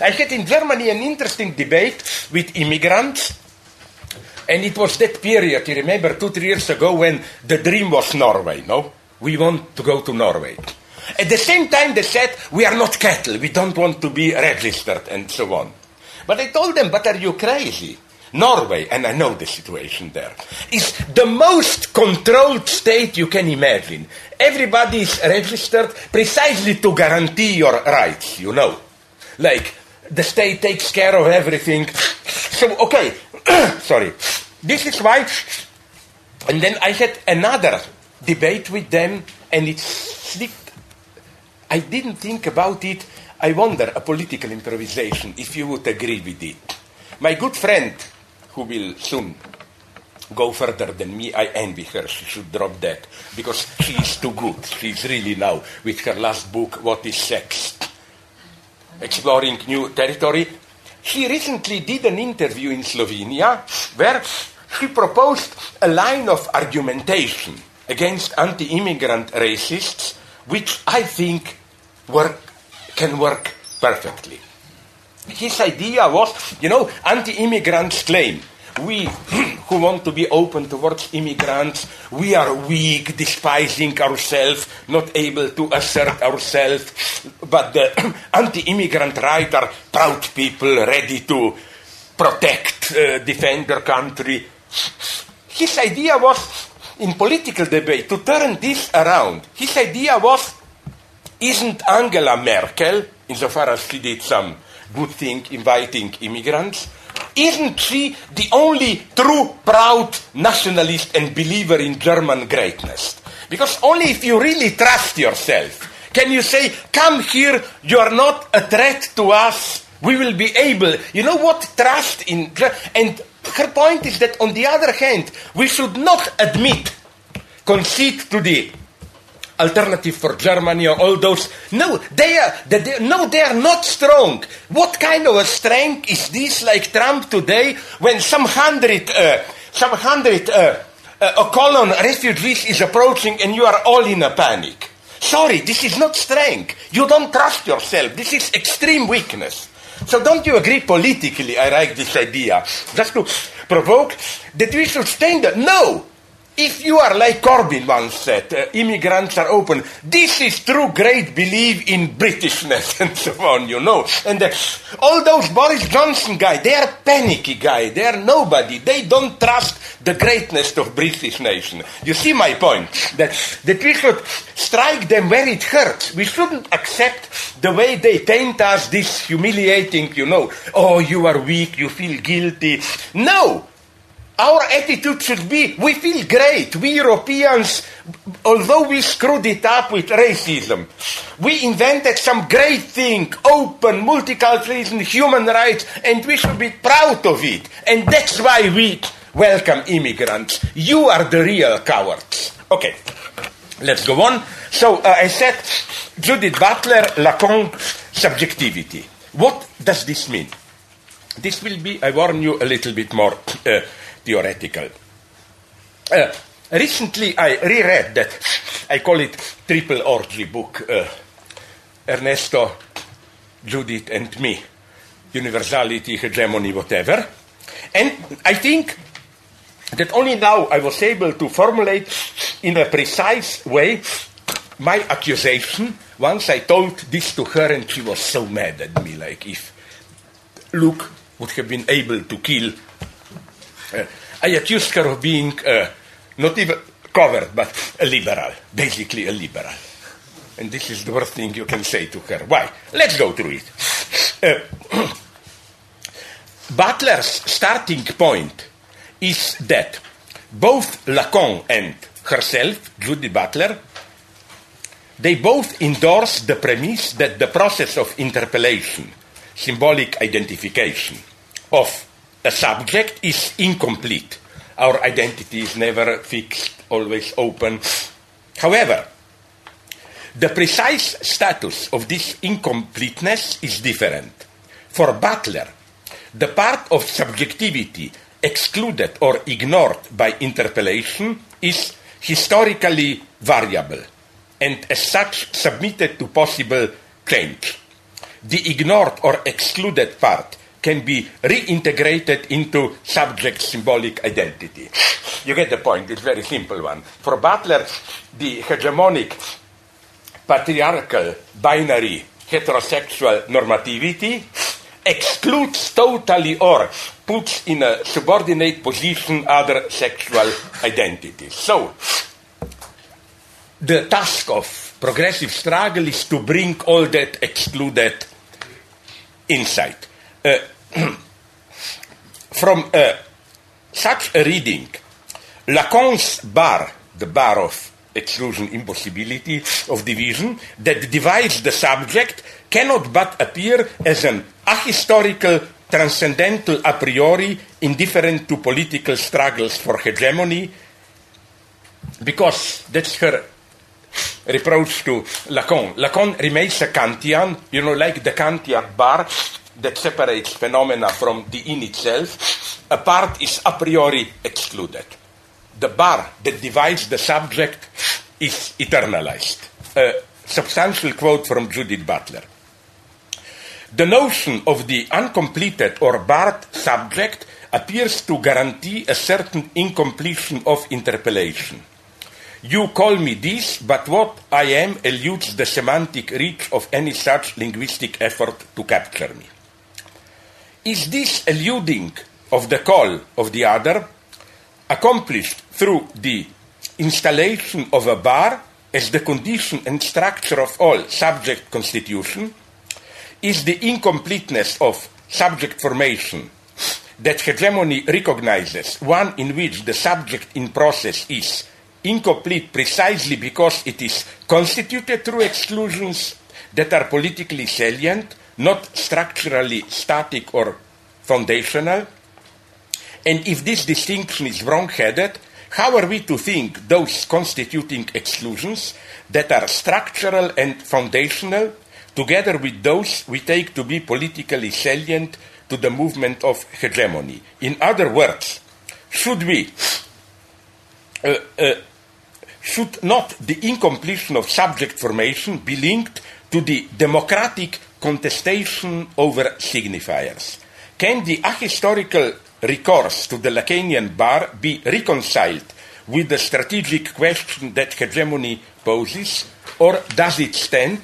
I had in Germany an interesting debate with immigrants, and it was that period, you remember, 2-3 years ago when the dream was Norway, no? We want to go to Norway. At the same time they said, we are not cattle, we don't want to be registered and so on. But I told them, but are you crazy? Norway, and I know the situation there, is the most controlled state you can imagine. Everybody is registered precisely to guarantee your rights, you know. Like, the state takes care of everything. So, okay, sorry. This is why... And then I had another debate with them, and it slipped. I didn't think about it. I wonder, a political improvisation, if you would agree with it. My good friend... who will soon go further than me, I envy her, she should drop that, because she is too good. She is really now, with her last book, What is Sex? Exploring New Territory. She recently did an interview in Slovenia, where she proposed a line of argumentation against anti-immigrant racists, which I think can work perfectly. His idea was, you know, anti-immigrants claim, we who want to be open towards immigrants, we are weak, despising ourselves, not able to assert ourselves, but the anti-immigrant right are proud people ready to protect, defend their country. His idea was, in political debate, to turn this around. His idea was, isn't Angela Merkel, insofar as she did some good thing, inviting immigrants, isn't she the only true, proud nationalist and believer in German greatness? Because only if you really trust yourself can you say, come here, you are not a threat to us, we will be able, you know what, trust in... And her point is that, on the other hand, we should not concede to the Alternative for Germany or all those. No, they are not strong. What kind of a strength is this, like Trump today, when some hundred refugees is approaching and you are all in a panic? Sorry, this is not strength. You don't trust yourself. This is extreme weakness. So don't you agree politically? I like this idea. Just to provoke that we should stand there. No! If you are, like Corbyn once said, immigrants are open, this is true great belief in Britishness and so on, you know. And all those Boris Johnson guys, they are panicky guys, they are nobody, they don't trust the greatness of British nation. You see my point, that we should strike them where it hurts. We shouldn't accept the way they paint us, this humiliating, you know, oh, you are weak, you feel guilty. No! Our attitude should be, we feel great, we Europeans, although we screwed it up with racism, we invented some great thing, open, multiculturalism, human rights, and we should be proud of it. And that's why we welcome immigrants. You are the real cowards. Okay, let's go on. So I said, Judith Butler, Lacan, subjectivity. What does this mean? This will be, I warn you, a little bit more... theoretical. Recently I reread that, I call it Triple Orgy book, Ernesto, Judith and Me, Universality, Hegemony, whatever. And I think that only now I was able to formulate in a precise way my accusation. Once I told this to her and she was so mad at me, like if Luke would have been able to kill... I accused her of being not even covered, but a liberal, basically a liberal. And this is the worst thing you can say to her. Why? Let's go through it. Butler's starting point is that both Lacan and herself, Judith Butler, they both endorse the premise that the process of interpellation, symbolic identification of The subject is incomplete. Our identity is never fixed, always open. However, the precise status of this incompleteness is different. For Butler, the part of subjectivity excluded or ignored by interpellation is historically variable and as such submitted to possible change. The ignored or excluded part can be reintegrated into subject symbolic identity. You get the point, it's a very simple one. For Butler, the hegemonic, patriarchal, binary, heterosexual normativity excludes totally or puts in a subordinate position other sexual identities. So, the task of progressive struggle is to bring all that excluded inside. From such a reading, Lacan's bar, the bar of exclusion, impossibility of division, that divides the subject cannot but appear as an ahistorical, transcendental a priori, indifferent to political struggles for hegemony, because that's her reproach to Lacan. Lacan remains a Kantian, like the Kantian bar that separates phenomena from the in itself. A part is a priori excluded. The bar that divides the subject is eternalized. A substantial quote from Judith Butler. The notion of the uncompleted or barred subject appears to guarantee a certain incompletion of interpellation. You call me this, but what I am eludes the semantic reach of any such linguistic effort to capture me. Is this eluding of the call of the other accomplished through the installation of a bar as the condition and structure of all subject constitution? Is the incompleteness of subject formation that hegemony recognizes one in which the subject in process is incomplete precisely because it is constituted through exclusions that are politically salient, not structurally static or foundational? And if this distinction is wrong-headed, how are we to think those constituting exclusions that are structural and foundational, together with those we take to be politically salient to the movement of hegemony? In other words, should not the incompletion of subject formation be linked to the democratic contestation over signifiers? Can the ahistorical recourse to the Lacanian bar be reconciled with the strategic question that hegemony poses, or does it stand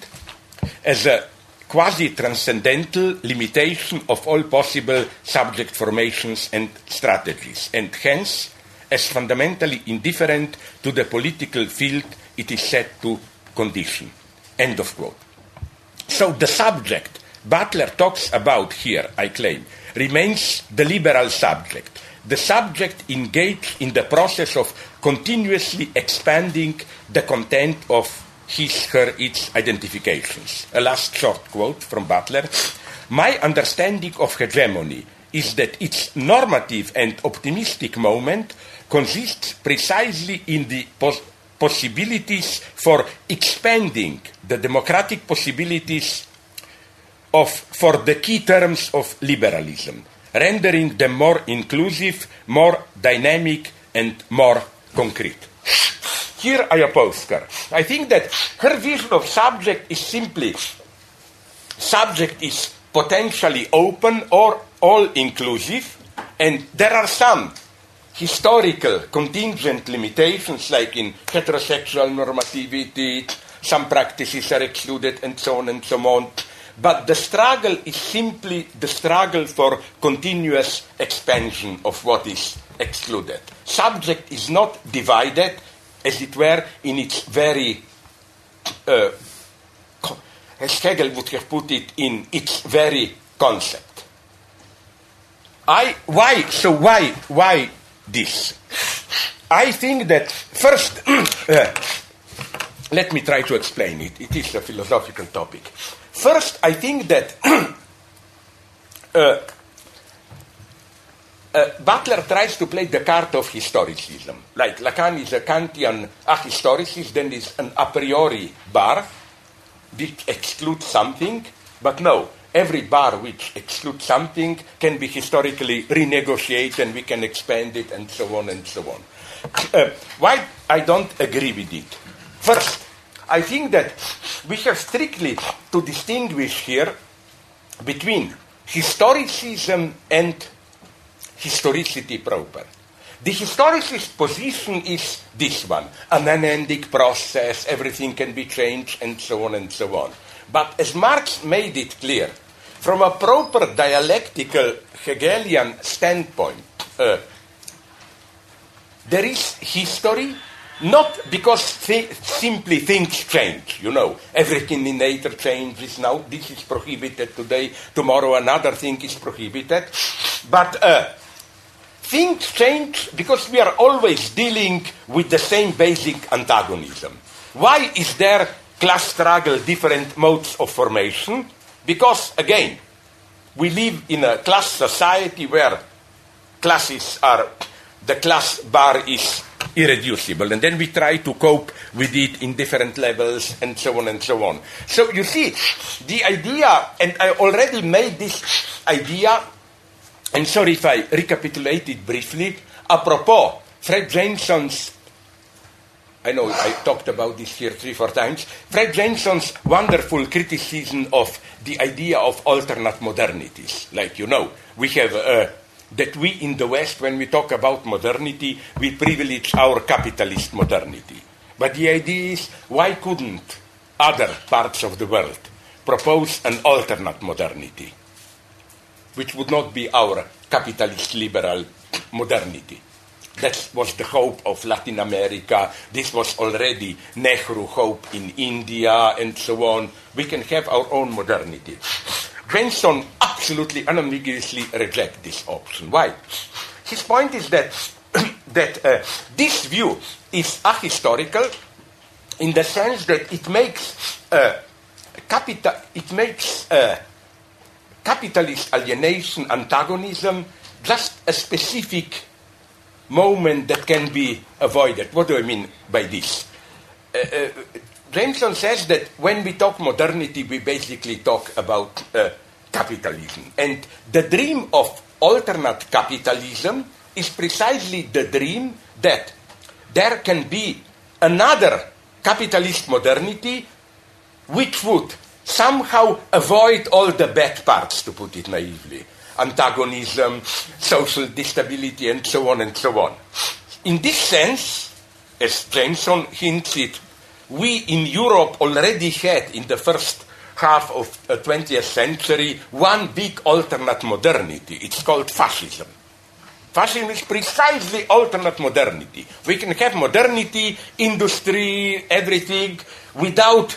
as a quasi-transcendental limitation of all possible subject formations and strategies, and hence as fundamentally indifferent to the political field it is set to condition? End of quote. So the subject Butler talks about here, I claim, remains the liberal subject, the subject engaged in the process of continuously expanding the content of his, her, its identifications. A last short quote from Butler. My understanding of hegemony is that its normative and optimistic moment consists precisely in the possibilities for expanding the democratic possibilities for the key terms of liberalism, rendering them more inclusive, more dynamic, and more concrete. Here I oppose her. I think that her vision of subject is simply, subject is potentially open or all-inclusive, and there are some historical contingent limitations, like in heterosexual normativity, some practices are excluded, and so on, but the struggle is simply the struggle for continuous expansion of what is excluded. Subject is not divided, as it were, in its very, as Hegel would have put it, in its very concept. Why this? I think that first, let me try to explain it. It is a philosophical topic. First, I think that Butler tries to play the card of historicism. Like Lacan is a Kantian ahistoricist, then is an a priori bar which excludes something, but no, every bar which excludes something can be historically renegotiated and we can expand it and so on and so on. Why I don't agree with it? First, I think that we have strictly to distinguish here between historicism and historicity proper. The historicist position is this one, an unending process, everything can be changed, and so on and so on. But as Marx made it clear, from a proper dialectical Hegelian standpoint, there is history, not because simply things change, you know. Everything in nature changes now. This is prohibited today. Tomorrow another thing is prohibited. But things change because we are always dealing with the same basic antagonism. Why is there class struggle, different modes of formation? Because, again, we live in a class society where classes are... the class bar is irreducible, and then we try to cope with it in different levels, and so on and so on. So you see, the idea, and I already made this idea, and sorry if I recapitulate it briefly, apropos Fred Jameson's, I know I talked about this here 3-4 times, Fred Jameson's wonderful criticism of the idea of alternate modernities. Like, you know, we have... that we in the West, when we talk about modernity, we privilege our capitalist modernity. But the idea is, why couldn't other parts of the world propose an alternate modernity, which would not be our capitalist liberal modernity? That was the hope of Latin America. This was already Nehru hope in India, and so on. We can have our own modernity. Benson absolutely unambiguously rejects this option. Why? His point is that this view is ahistorical in the sense that it makes capitalist alienation, antagonism, just a specific moment that can be avoided. What do I mean by this? Benson says that when we talk modernity, we basically talk about capitalism. And the dream of alternate capitalism is precisely the dream that there can be another capitalist modernity which would somehow avoid all the bad parts, to put it naively. Antagonism, social instability, and so on and so on. In this sense, as Jameson hints it, we in Europe already had in the first half of the 20th century one big alternate modernity. It's called fascism. Fascism is precisely alternate modernity. We can have modernity, industry, everything, without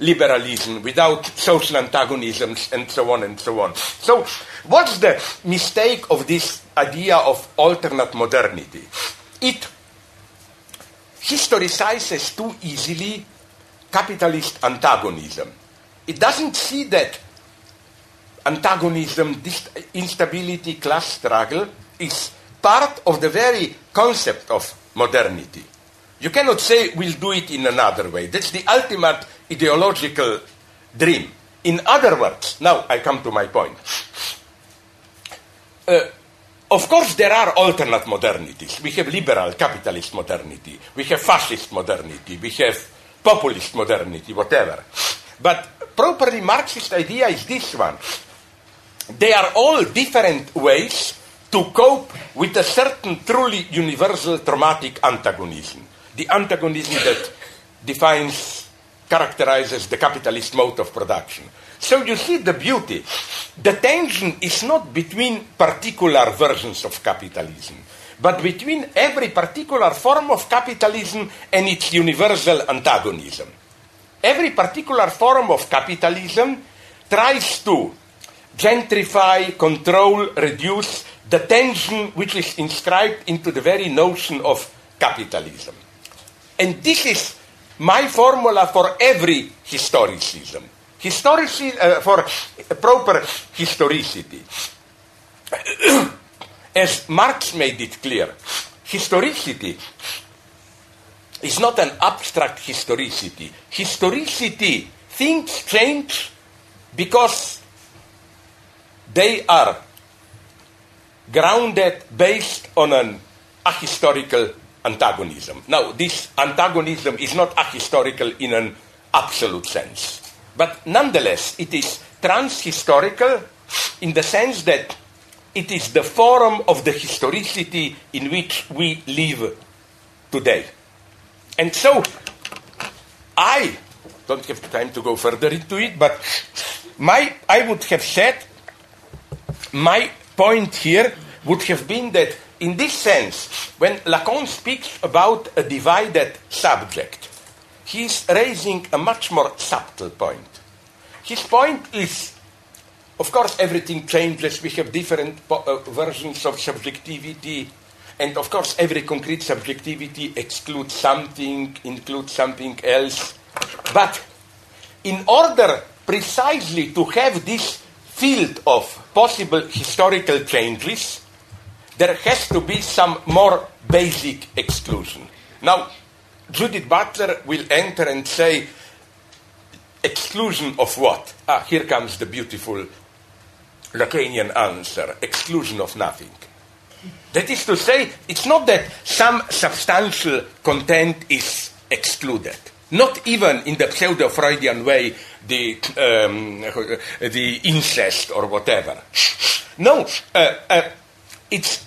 liberalism, without social antagonisms, and so on and so on. So what's the mistake of this idea of alternate modernity? It historicizes too easily capitalist antagonism. It doesn't see that antagonism, this instability, class struggle is part of the very concept of modernity. You cannot say we'll do it in another way. That's the ultimate ideological dream. In other words, now I come to my point. Of course, there are alternate modernities. We have liberal capitalist modernity. We have fascist modernity. We have populist modernity, whatever. But properly Marxist idea is this one. They are all different ways to cope with a certain truly universal traumatic antagonism. The antagonism that defines, characterizes the capitalist mode of production. So you see the beauty. The tension is not between particular versions of capitalism, but between every particular form of capitalism and its universal antagonism. Every particular form of capitalism tries to gentrify, control, reduce the tension which is inscribed into the very notion of capitalism. And this is my formula for every historicism. For proper historicity. as Marx made it clear, historicity is not an abstract historicity. Historicity, things change because they are grounded based on an ahistorical antagonism. Now, this antagonism is not ahistorical in an absolute sense, but nonetheless, it is transhistorical in the sense that it is the form of the historicity in which we live today. And so, I don't have time to go further into it, but I would have said my point here would have been that in this sense, when Lacan speaks about a divided subject, he's raising a much more subtle point. His point is, of course, everything changes. We have different versions of subjectivity. And of course, every concrete subjectivity excludes something, includes something else. But in order precisely to have this field of possible historical changes, there has to be some more basic exclusion. Now, Judith Butler will enter and say, exclusion of what? Here comes the beautiful Lacanian answer, exclusion of nothing. That is to say, it's not that some substantial content is excluded. Not even in the pseudo-Freudian way, the incest or whatever. No, it's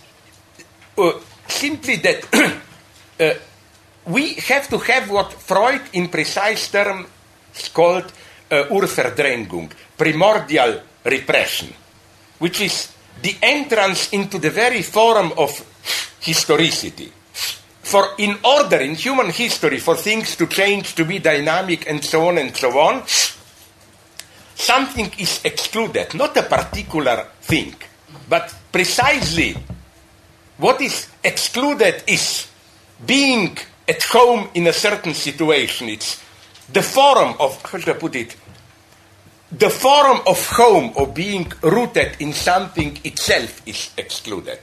simply that we have to have what Freud in precise terms called Urserdrängung, primordial repression, which is the entrance into the very form of historicity. For in order, in human history, for things to change, to be dynamic, and so on, something is excluded, not a particular thing, but precisely what is excluded is being at home in a certain situation. It's the form of, how should I put it, the form of home or being rooted in something itself is excluded.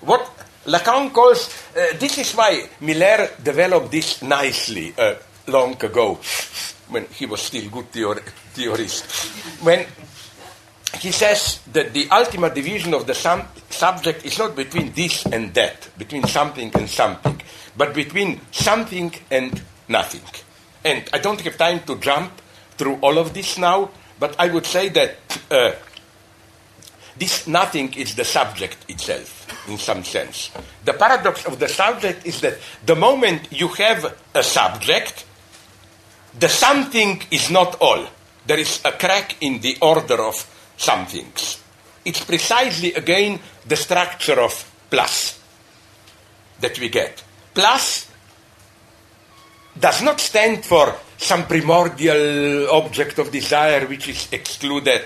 What Lacan calls, this is why Miller developed this nicely long ago, when he was still good theorist, when he says that the ultimate division of the subject is not between this and that, between something and something, but between something and nothing. And I don't have time to jump through all of this now, but I would say that this nothing is the subject itself, in some sense. The paradox of the subject is that the moment you have a subject, the something is not all. There is a crack in the order of somethings. It's precisely, again, the structure of plus that we get. Plus does not stand for some primordial object of desire which is excluded.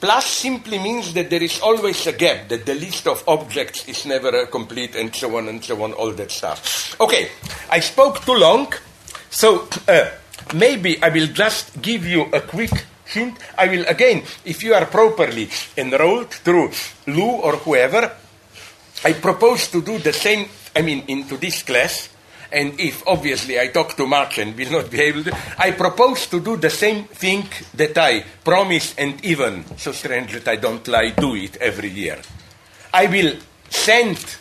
Plus simply means that there is always a gap, that the list of objects is never complete, and so on, all that stuff. Okay, I spoke too long, so maybe I will just give you a quick hint. I will again, if you are properly enrolled through Lou or whoever, I propose to do the same, into this class. And if, obviously, I talk too much and will not be able to, I propose to do the same thing that I promise, and even, so strange that I don't lie, do it every year. I will send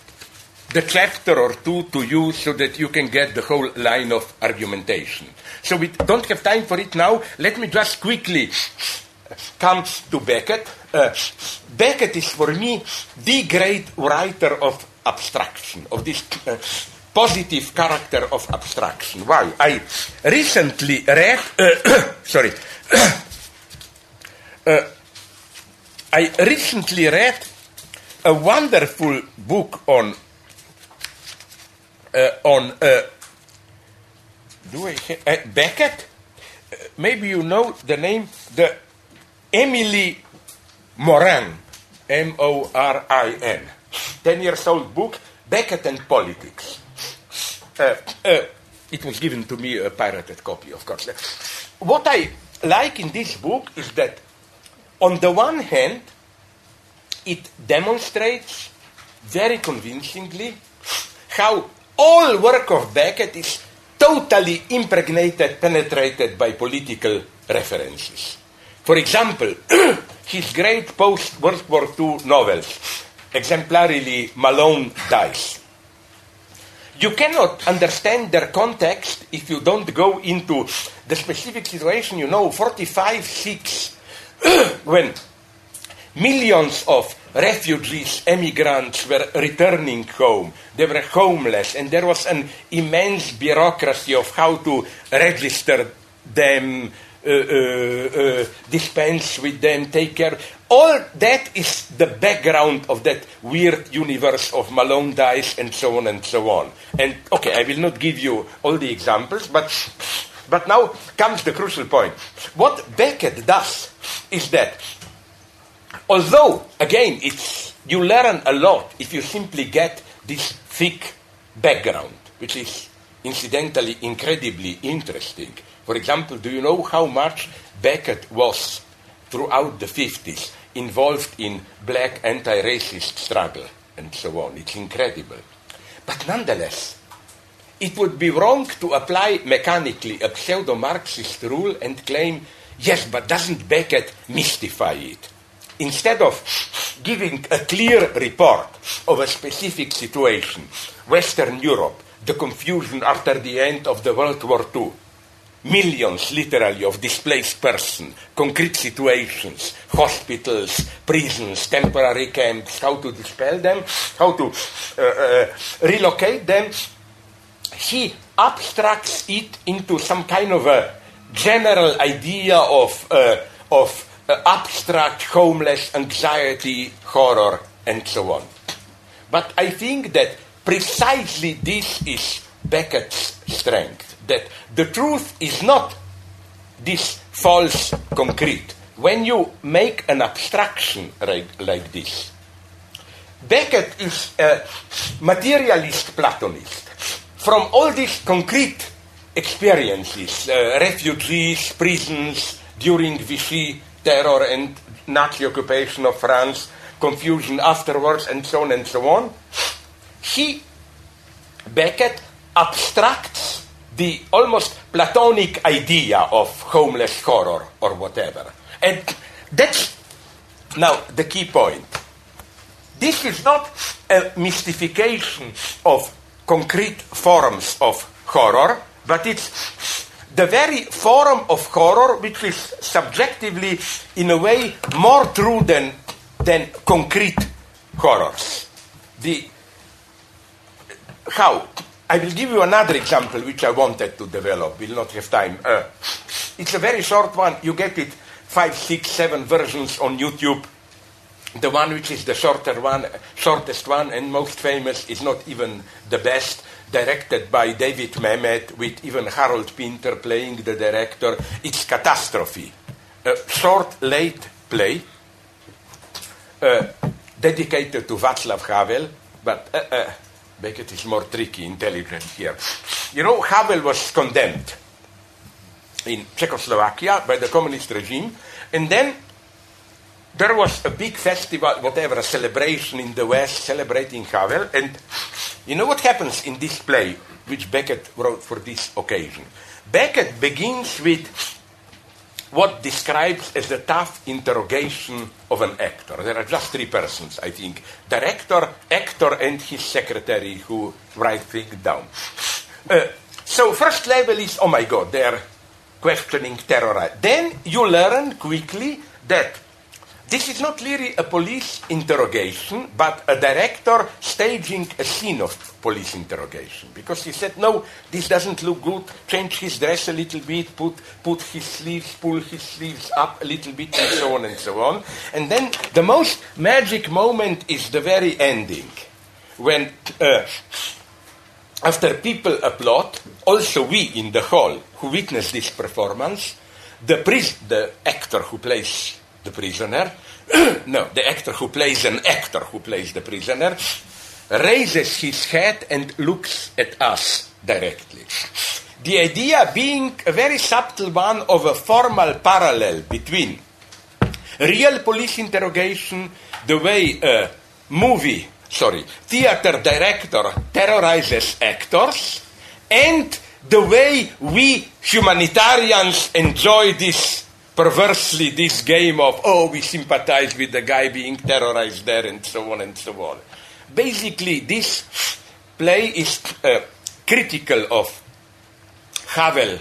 the chapter or two to you so that you can get the whole line of argumentation. So we don't have time for it now. Let me just quickly come to Beckett. Beckett is, for me, the great writer of abstraction, of this positive character of abstraction. Why? I recently read I recently read a wonderful book on do I have, Beckett? Maybe you know the name, the Emily Morin, Morin, 10-year-old book, Beckett and Politics. It was given to me a pirated copy, of course. What I like in this book is that, on the one hand, it demonstrates very convincingly how all work of Beckett is totally impregnated, penetrated by political references. For example, his great post-World War II novels, exemplarily Malone Dies. You cannot understand their context if you don't go into the specific situation. You know, 45-6, when millions of refugees, emigrants were returning home. They were homeless, and there was an immense bureaucracy of how to register them, dispense with them, take care. All that is the background of that weird universe of Malone Dies and so on and so on. And okay, I will not give you all the examples, but now comes the crucial point. What Beckett does is that, although, again, you learn a lot if you simply get this thick background, which is incidentally incredibly interesting. For example, do you know how much Beckett was, throughout the 50s, involved in black anti-racist struggle and so on? It's incredible. But nonetheless, it would be wrong to apply mechanically a pseudo-Marxist rule and claim, yes, but doesn't Beckett mystify it? Instead of giving a clear report of a specific situation, Western Europe, the confusion after the end of the World War II, millions literally of displaced persons, concrete situations, hospitals, prisons, temporary camps, how to dispel them, how to relocate them, he abstracts it into some kind of a general idea of abstract, homeless, anxiety, horror, and so on. But I think that precisely this is Beckett's strength, that the truth is not this false concrete. When you make an abstraction like this, Beckett is a materialist Platonist. From all these concrete experiences, refugees, prisons, during Vichy, terror and Nazi occupation of France, confusion afterwards, and so on, Beckett abstracts the almost Platonic idea of homeless horror or whatever. And that's now the key point. This is not a mystification of concrete forms of horror, but it's the very form of horror which is subjectively, in a way, more true than concrete horrors. How? I will give you another example which I wanted to develop. We'll not have time. It's a very short one. You get it 5, 6, 7 versions on YouTube. The one which is the shortest one and most famous is not even the best, directed by David Mamet, with even Harold Pinter playing the director. It's Catastrophe, a short, late play dedicated to Václav Havel, but Beckett is more tricky, intelligent here. You know, Havel was condemned in Czechoslovakia by the communist regime, and then there was a big festival, whatever, a celebration in the West celebrating Havel. And you know what happens in this play, which Beckett wrote for this occasion? Beckett begins with what describes as the tough interrogation of an actor. There are just 3 persons, I think. Director, actor, and his secretary who write things down. So first level is, oh my God, they are questioning terror. Then you learn quickly that this is not really a police interrogation, but a director staging a scene of police interrogation. Because he said, no, this doesn't look good, change his dress a little bit, put his sleeves, pull his sleeves up a little bit, and so on and so on. And then the most magic moment is the very ending, when after people applaud, also we in the hall who witness this performance, the actor who plays the prisoner, no, the actor who plays an actor who plays the prisoner, raises his head and looks at us directly. The idea being a very subtle one of a formal parallel between real police interrogation, the way a movie theater director terrorizes actors, and the way we humanitarians enjoy this perversely, this game of, oh, we sympathize with the guy being terrorized there, and so on and so on. Basically, this play is critical of Havel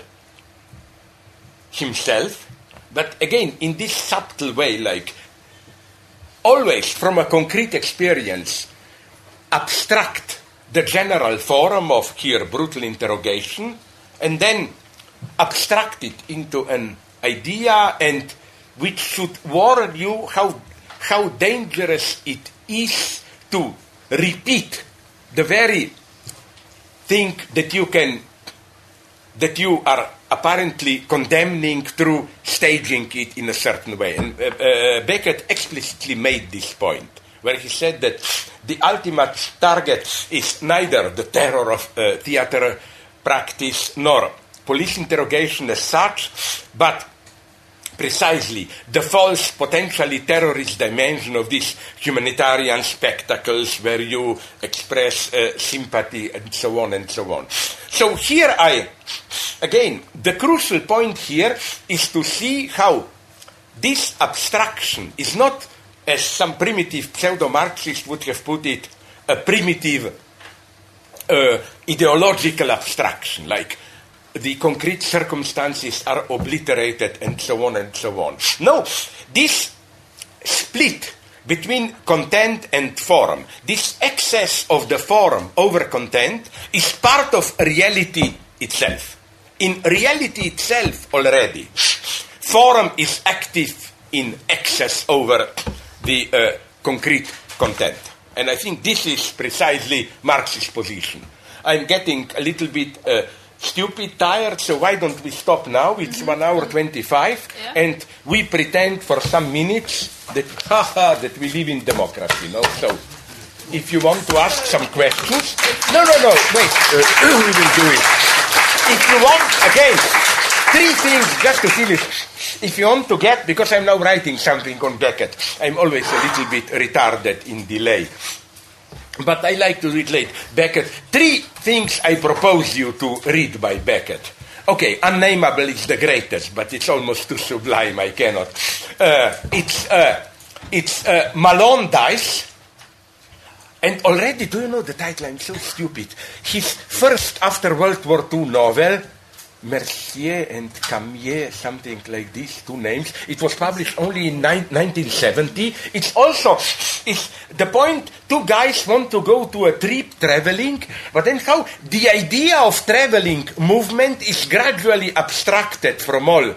himself, but again, in this subtle way, like always from a concrete experience, abstract the general form of here brutal interrogation, and then abstract it into an idea, and which should warn you how dangerous it is to repeat the very thing that you are apparently condemning through staging it in a certain way. And Beckett explicitly made this point, where he said that the ultimate target is neither the terror of theater practice nor police interrogation as such, but precisely the false, potentially terrorist dimension of these humanitarian spectacles where you express sympathy and so on and so on. So here again, the crucial point here is to see how this abstraction is not, as some primitive pseudo-Marxist would have put it, a primitive ideological abstraction, like the concrete circumstances are obliterated and so on and so on. No, this split between content and form, this excess of the form over content, is part of reality itself. In reality itself already, form is active in excess over the concrete content. And I think this is precisely Marx's position. I'm getting a little bit stupid, tired, so why don't we stop now? It's 1 hour 25, yeah. And we pretend for some minutes that we live in democracy, no? So if you want to ask some questions, no, wait, we will do it. If you want, again, three things just to finish. If you want to get, because I'm now writing something on Beckett, I'm always a little bit retarded in delay. But I like to read late. Beckett, three things I propose you to read by Beckett. Okay, Unnameable is the greatest, but it's almost too sublime, I cannot. It's Malone dies, and already, do you know the title? I'm so stupid. His first after World War II novel, Mercier and Camier, something like these, two names. It was published only in 1970. It's the point, two guys want to go to a trip traveling, but then how the idea of traveling movement is gradually abstracted from all.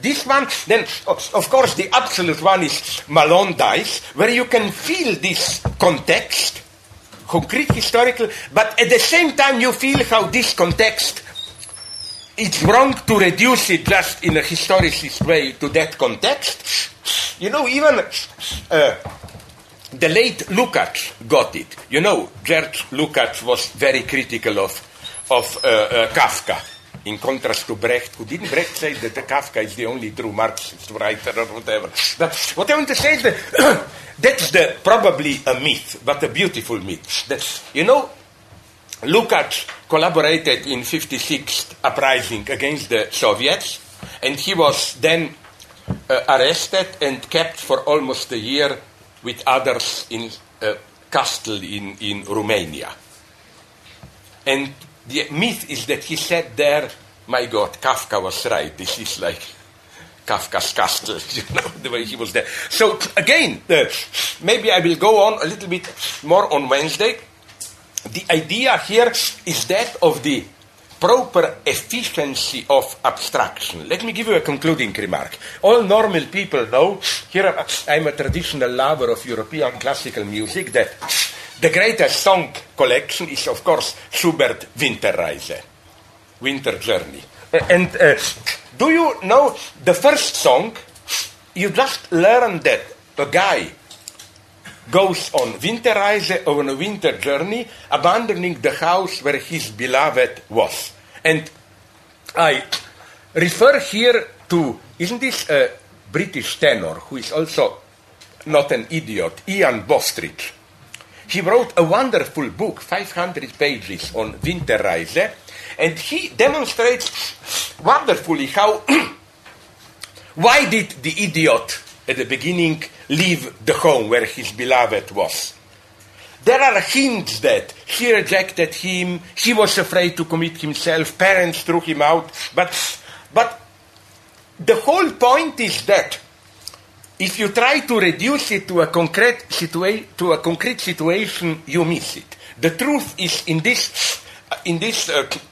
This one, then, of course, the absolute one is Malone Dies, where you can feel this context, concrete, historical, but at the same time you feel how this context, it's wrong to reduce it just in a historicist way to that context. You know, even the late Lukács got it. You know, George Lukács was very critical of Kafka, in contrast to Brecht, who didn't. Brecht say that Kafka is the only true Marxist writer or whatever. But what I want to say is that that's probably a myth, but a beautiful myth. That's, you know, Lukács collaborated in 56th uprising against the Soviets, and he was then arrested and kept for almost a year with others in Castle in Romania. And the myth is that he said there, my God, Kafka was right, this is like Kafka's Castle, you know, the way he was there. So again, maybe I will go on a little bit more on Wednesday. The idea here is that of the proper efficiency of abstraction. Let me give you a concluding remark. All normal people know, here I'm a traditional lover of European classical music, that the greatest song collection is, of course, Schubert Winterreise, Winter Journey. And do you know the first song? You just learn that a guy goes on Winterreise, on a winter journey, abandoning the house where his beloved was. And I refer here to, isn't this a British tenor who is also not an idiot, Ian Bostridge, He wrote a wonderful book, 500 pages, on Winterreise, and he demonstrates wonderfully how why did the idiot at the beginning leave the home where his beloved was. There are hints that he rejected him, he was afraid to commit himself, parents threw him out, but the whole point is that if you try to reduce it to a concrete situation, you miss it. The truth is in this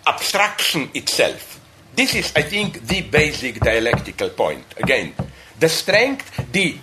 abstraction itself. This is, I think, the basic dialectical point. Again, the strength is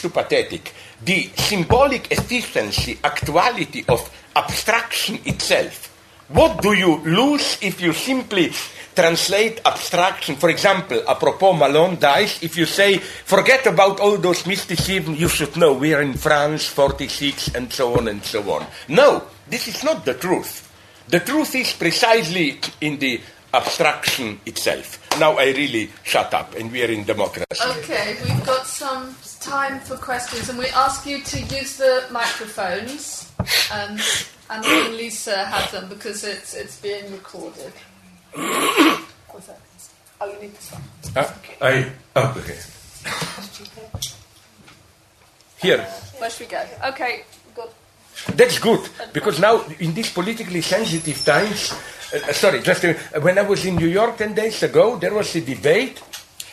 too pathetic. The symbolic efficiency, actuality of abstraction itself. What do you lose if you simply translate abstraction? For example, apropos Malone dies, if you say, forget about all those mysticism, you should know we are in France, 46, and so on and so on. No, this is not the truth. The truth is precisely in the abstraction itself. Now I really shut up, and we are in democracy. Okay, we've got some time for questions, and we ask you to use the microphones, and then Lisa has them because it's being recorded. What's that? Oh, you need this one. Okay. Here. Where should we go? Okay, good. That's good, because now in these politically sensitive times, when I was in New York 10 days ago, there was a debate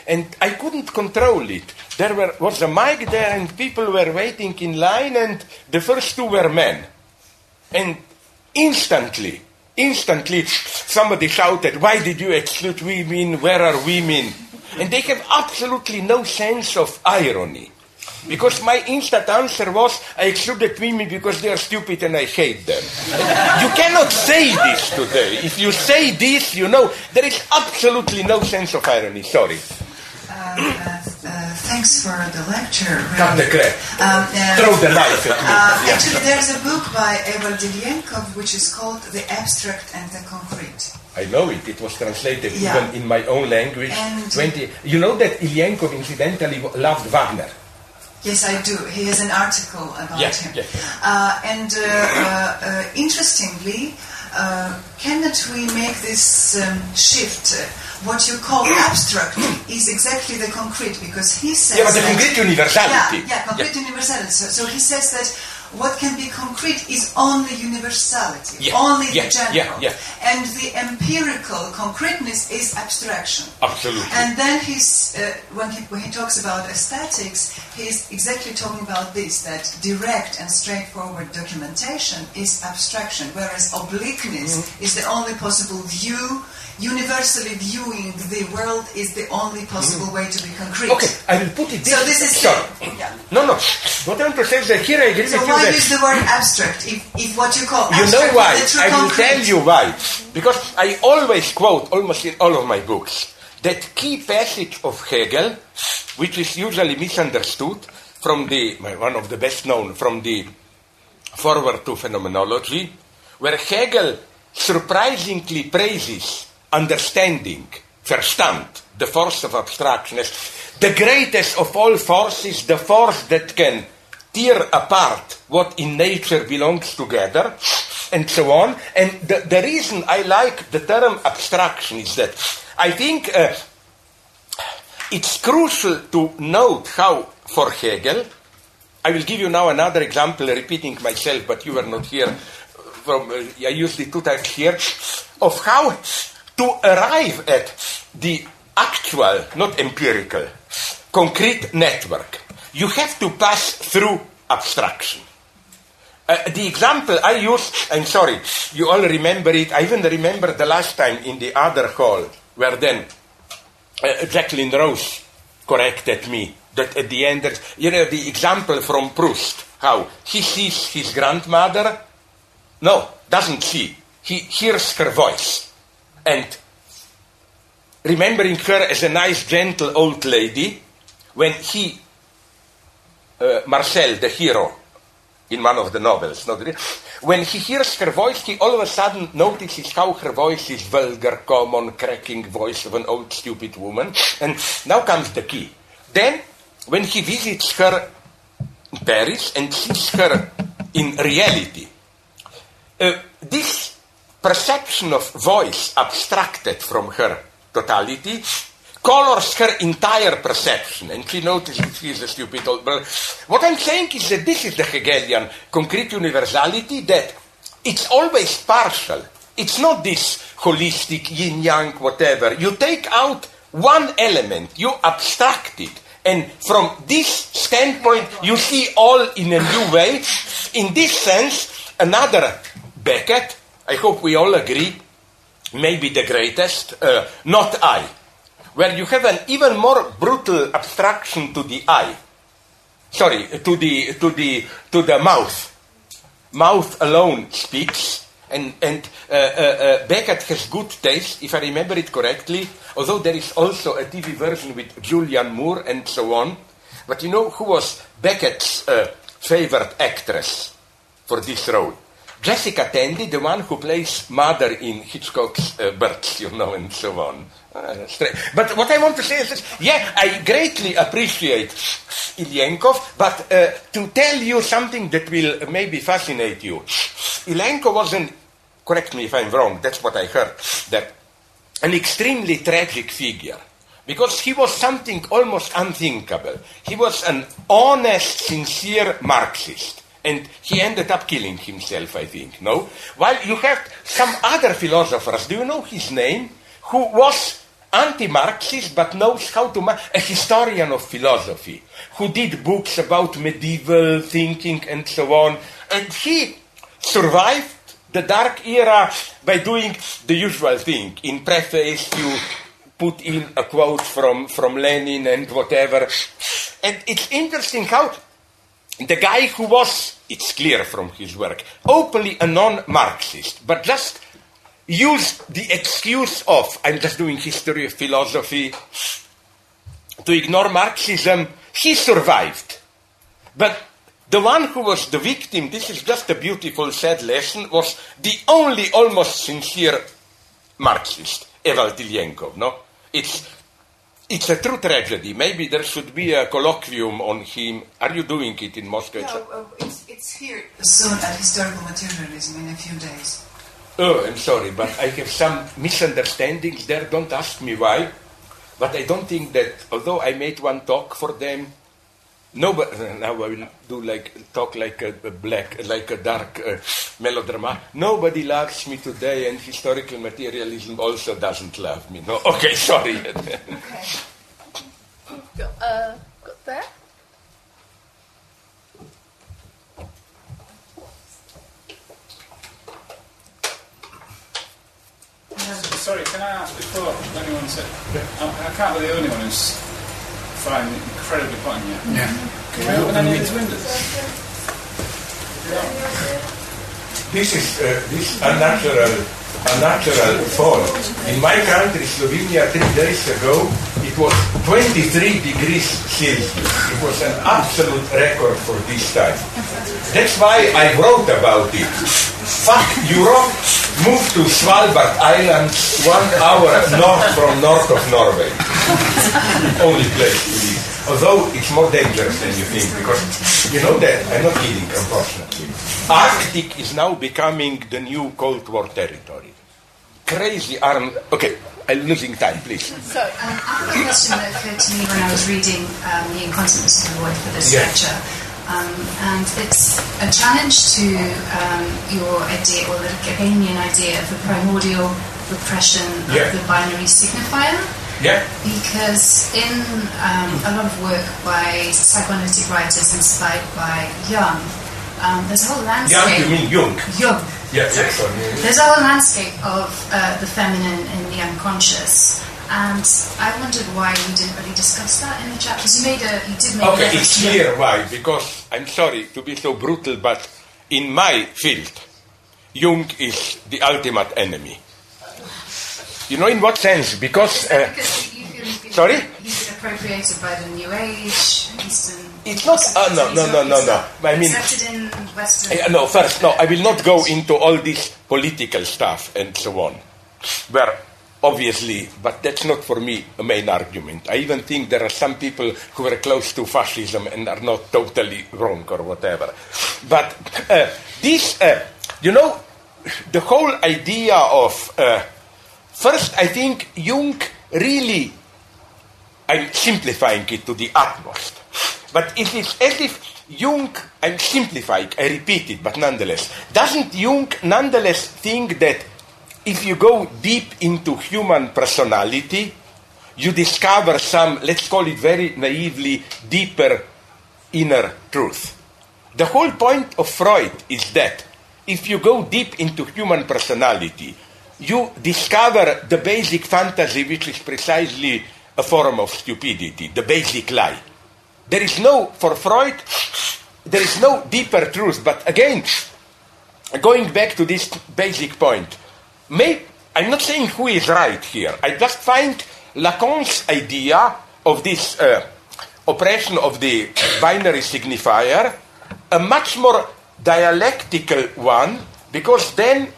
and I couldn't control it. There was a mic there and people were waiting in line and the first two were men. And instantly somebody shouted, why did you exclude women, where are women? And they have absolutely no sense of irony. Because my instant answer was, I excluded women because they are stupid and I hate them. You cannot say this today. If you say this, there is absolutely no sense of irony. Sorry. Thanks for the lecture. Throw the knife at me. Actually, there's a book by Evald Ilyenkov which is called The Abstract and the Concrete. I know it. It was translated even in my own language. And you know that Ilyenkov incidentally loved Wagner. Yes, I do. He has an article about him. Yes. Interestingly, cannot we make this shift? What you call abstract is exactly the concrete, because he says... Yeah, but the concrete universality. Yeah, concrete universality. So he says that what can be concrete is only universality, only the general. Yeah, yeah. And the empirical concreteness is abstraction. Absolutely. And then when he talks about aesthetics, he's exactly talking about this, that direct and straightforward documentation is abstraction, whereas obliqueness is the only possible view. Universally viewing the world is the only possible way to be concrete. Okay, I will put it this way. So this is... Sorry. Yeah. No. What I want to say is that here I agree with you that... So why use the word abstract if what you call abstract... You know why? I will tell you why. Because I always quote, almost in all of my books, that key passage of Hegel, which is usually misunderstood, from the Forward to Phenomenology, where Hegel surprisingly praises understanding, Verstand, the force of abstraction, as the greatest of all forces, the force that can tear apart what in nature belongs together, and so on. And the reason I like the term abstraction is that I think it's crucial to note how, for Hegel, I will give you now another example, repeating myself, but you were not here, I used it two times here, of how to arrive at the actual, not empirical, concrete network, you have to pass through abstraction. The example I used, I'm sorry, you all remember it, I even remember the last time in the other hall, where then Jacqueline Rose corrected me, that at the end, the example from Proust, how he sees his grandmother, doesn't see, he hears her voice. And remembering her as a nice, gentle old lady, when he, Marcel, the hero, in one of the novels, when he hears her voice, he all of a sudden notices how her voice is vulgar, common, cracking voice of an old, stupid woman. And now comes the key. Then, when he visits her Paris and sees her in reality. This perception of voice abstracted from her totality colors her entire perception, and she notices that she is a stupid old girl. What I'm saying is that this is the Hegelian concrete universality, that it's always partial. It's not this holistic yin-yang whatever. You take out one element, you abstract it, and from this standpoint you see all in a new way. In this sense, another Beckett, I hope we all agree, maybe the greatest, Not I, where you have an even more brutal abstraction to the eye. Sorry, to the mouth. Mouth alone speaks, and Beckett has good taste, if I remember it correctly, although there is also a TV version with Julianne Moore and so on. But you know who was Beckett's favorite actress for this role? Jessica Tandy, the one who plays Mother in Hitchcock's Birds, you know, and so on. But what I want to say is this. Yeah, I greatly appreciate Ilyenkov, but to tell you something that will maybe fascinate you. Ilyenkov was correct me if I'm wrong, that's what I heard, that an extremely tragic figure, because he was something almost unthinkable. He was an honest, sincere Marxist. And he ended up killing himself, I think, no? While you have some other philosophers, do you know his name? Who was anti-Marxist but knows how to... a historian of philosophy, who did books about medieval thinking and so on. And he survived the dark era by doing the usual thing. In preface, you put in a quote from Lenin and whatever. And it's interesting how... the guy who was, it's clear from his work, openly a non-Marxist, but just used the excuse of, I'm just doing history of philosophy, to ignore Marxism, he survived. But the one who was the victim, this is just a beautiful, sad lesson, was the only almost sincere Marxist, Evald Ilyenkov, no? It's a true tragedy. Maybe there should be a colloquium on him. Are you doing it in Moscow? No, it's here soon at Historical Materialism in a few days. Oh, I'm sorry, but I have some misunderstandings there. Don't ask me why. But I don't think that, although I made one talk for them, nobody, now I will do like a dark melodrama. Nobody loves me today, and historical materialism also doesn't love me. No, okay, sorry. Okay. Got there. Sorry, can I ask before anyone said? I can't be the only one who's. Fine, incredibly fine, yeah. Can we open any of these windows? This is a natural fall. In my country, Slovenia, 3 days ago, it was 23 degrees Celsius. It was an absolute record for this time. That's why I wrote about it. Fuck Europe, move to Svalbard Island, 1 hour north from north of Norway. Only place to live. Although it's more dangerous than you think, because you know that, I'm not kidding, unfortunately. Arctic is now becoming the new Cold War territory. Crazy arm... Okay, I'm losing time, please. So, I have a question that occurred to me when I was reading The Incontinence of the Void for this lecture. And it's a challenge to your idea, or the Hegelian idea of the primordial repression of the binary signifier. Yeah. Because in a lot of work by psychoanalytic writers inspired by Jung, there's a whole landscape... Jung, you mean Jung? Jung. Yeah, yes, I mean. There's a whole landscape of the feminine in the unconscious. And I wondered why you didn't really discuss that in the chapter. You did make a it's clear why, because I'm sorry to be so brutal, but in my field, Jung is the ultimate enemy. You know in what sense? Because you feel sorry? He's been appropriated by the New Age, Eastern... It's not... No. I mean... Accepted in Western... I will not go into all this political stuff and so on, where... obviously, but that's not for me a main argument. I even think there are some people who are close to fascism and are not totally wrong or whatever. But the whole idea of... first, I think Jung really... I'm simplifying it to the utmost. But it is as if Jung... I'm simplifying, I repeat it, but nonetheless. Doesn't Jung nonetheless think that if you go deep into human personality, you discover some, let's call it very naively, deeper inner truth? The whole point of Freud is that if you go deep into human personality, you discover the basic fantasy, which is precisely a form of stupidity, the basic lie. There is no, for Freud, there is no deeper truth. But again, going back to this basic point, I'm not saying who is right here. I just find Lacan's idea of this oppression of the binary signifier a much more dialectical one, because then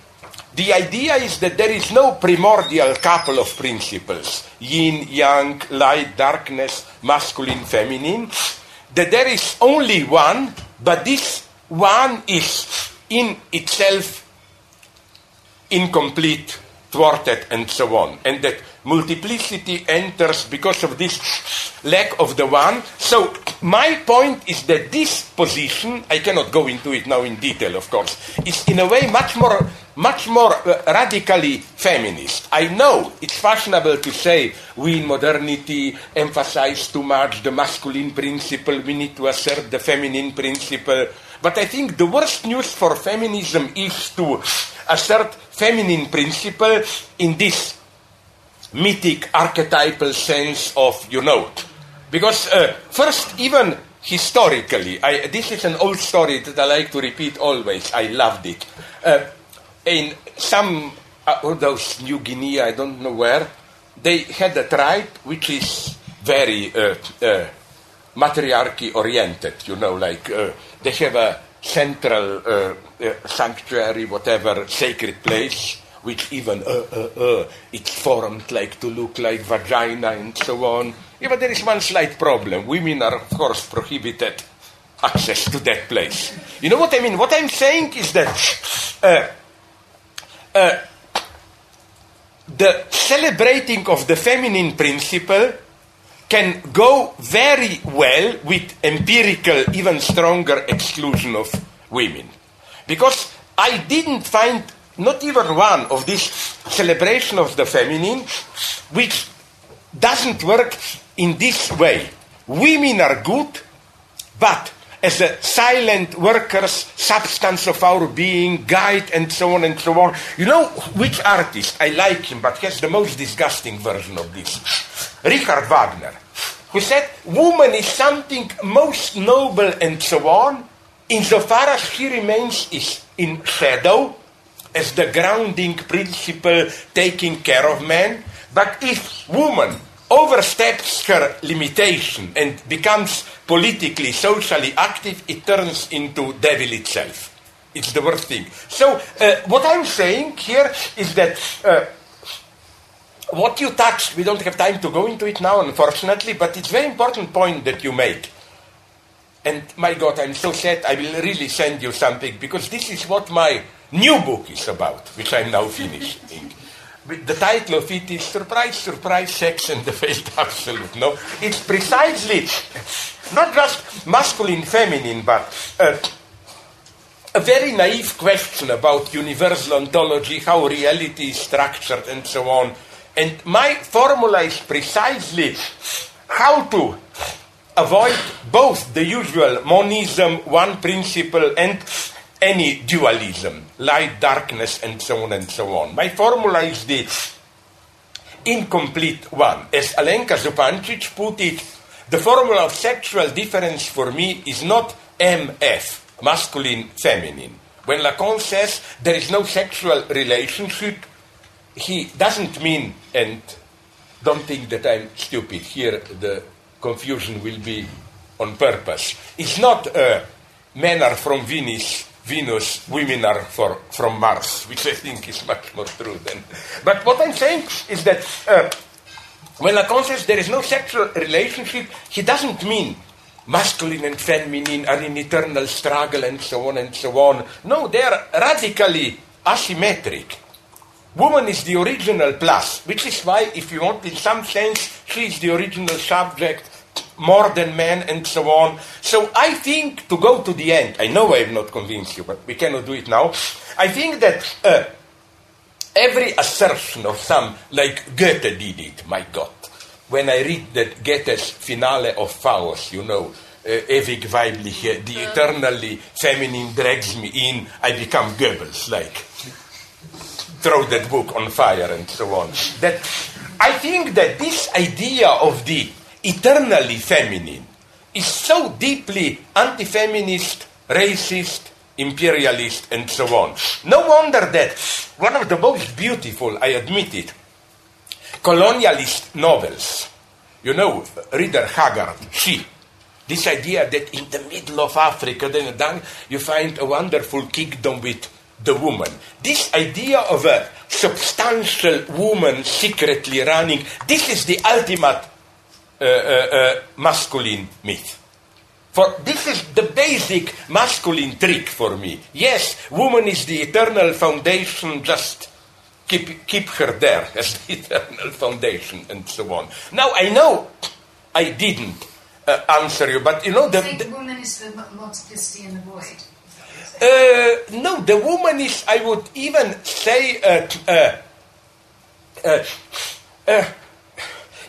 the idea is that there is no primordial couple of principles, yin, yang, light, darkness, masculine, feminine, that there is only one, but this one is in itself incomplete, thwarted, and so on. And that multiplicity enters because of this lack of the one. So my point is that this position, I cannot go into it now in detail, of course, is in a way much more radically feminist. I know it's fashionable to say we in modernity emphasize too much the masculine principle, we need to assert the feminine principle. But I think the worst news for feminism is to assert feminine principle in this mythic archetypal sense of, because first, even historically, this is an old story that I like to repeat always, I loved it. In some, those New Guinea, I don't know where, they had a tribe which is very matriarchy oriented, they have a central sanctuary, whatever, sacred place, which even it's formed like to look like vagina and so on. Yeah, but there is one slight problem. Women are, of course, prohibited access to that place. You know what I mean? What I'm saying is that the celebrating of the feminine principle can go very well with empirical, even stronger exclusion of women. Because I didn't find not even one of this celebration of the feminine which doesn't work in this way. Women are good, but as a silent workers, substance of our being, guide, and so on and so on. You know which artist? I like him, but has the most disgusting version of this. Richard Wagner, who said, woman is something most noble and so on, insofar as she remains in shadow, as the grounding principle taking care of man. But if woman oversteps her limitation and becomes politically, socially active, it turns into devil itself. It's the worst thing. So what I'm saying here is that... what you touched, we don't have time to go into it now, unfortunately, but it's a very important point that you make. And my God, I'm so sad, I will really send you something, because this is what my new book is about, which I'm now finishing. The title of it is Surprise, Surprise, Sex and the Failed Absolute. No, it's precisely not just masculine, feminine, but... a very naive question about universal ontology, how reality is structured and so on. And my formula is precisely how to avoid both the usual monism, one principle, and any dualism, light, darkness, and so on and so on. My formula is the incomplete one. As Alenka Zupancic put it, the formula of sexual difference for me is not MF, masculine, feminine. When Lacan says there is no sexual relationship, he doesn't mean, and don't think that I'm stupid here, the confusion will be on purpose. It's not men are from Venus, Venus, women are from Mars, which I think is much more true than. But what I'm saying is that when Lacan says there is no sexual relationship, he doesn't mean masculine and feminine are in eternal struggle and so on and so on. No, they are radically asymmetric. Woman is the original plus, which is why, if you want, in some sense, she is the original subject more than man and so on. So I think, to go to the end, I know I have not convinced you, but we cannot do it now. I think that every assertion of some, like Goethe did it, my God. When I read that Goethe's finale of Faust, you know, ewig weibliche, the eternally feminine drags me in, I become Goebbels, like, throw that book on fire and so on. That I think that this idea of the eternally feminine is so deeply anti-feminist, racist, imperialist, and so on. No wonder that one of the most beautiful, I admit it, colonialist novels, you know, Reader Haggard, she, this idea that in the middle of Africa, then you find a wonderful kingdom with the woman. This idea of a substantial woman secretly running, this is the ultimate masculine myth. For this is the basic masculine trick for me. Yes, woman is the eternal foundation, just keep her there as the eternal foundation and so on. Now, I know I didn't answer you, but you know... The woman is the multiplicity in the void. No, the woman is, I would even say,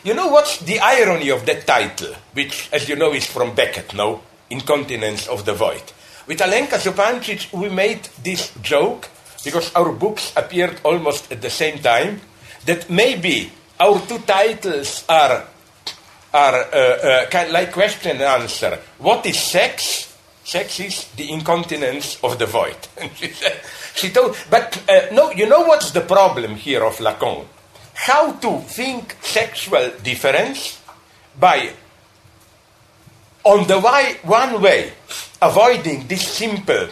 you know what's the irony of that title, which, as you know, is from Beckett, no? Incontinence of the Void. With Alenka Zupancic, we made this joke, because our books appeared almost at the same time, that maybe our two titles are kind of like question and answer. What is sex? Sex is the incontinence of the void. She told, but no, you know what's the problem here of Lacan? How to think sexual difference by, on the one way, avoiding this simple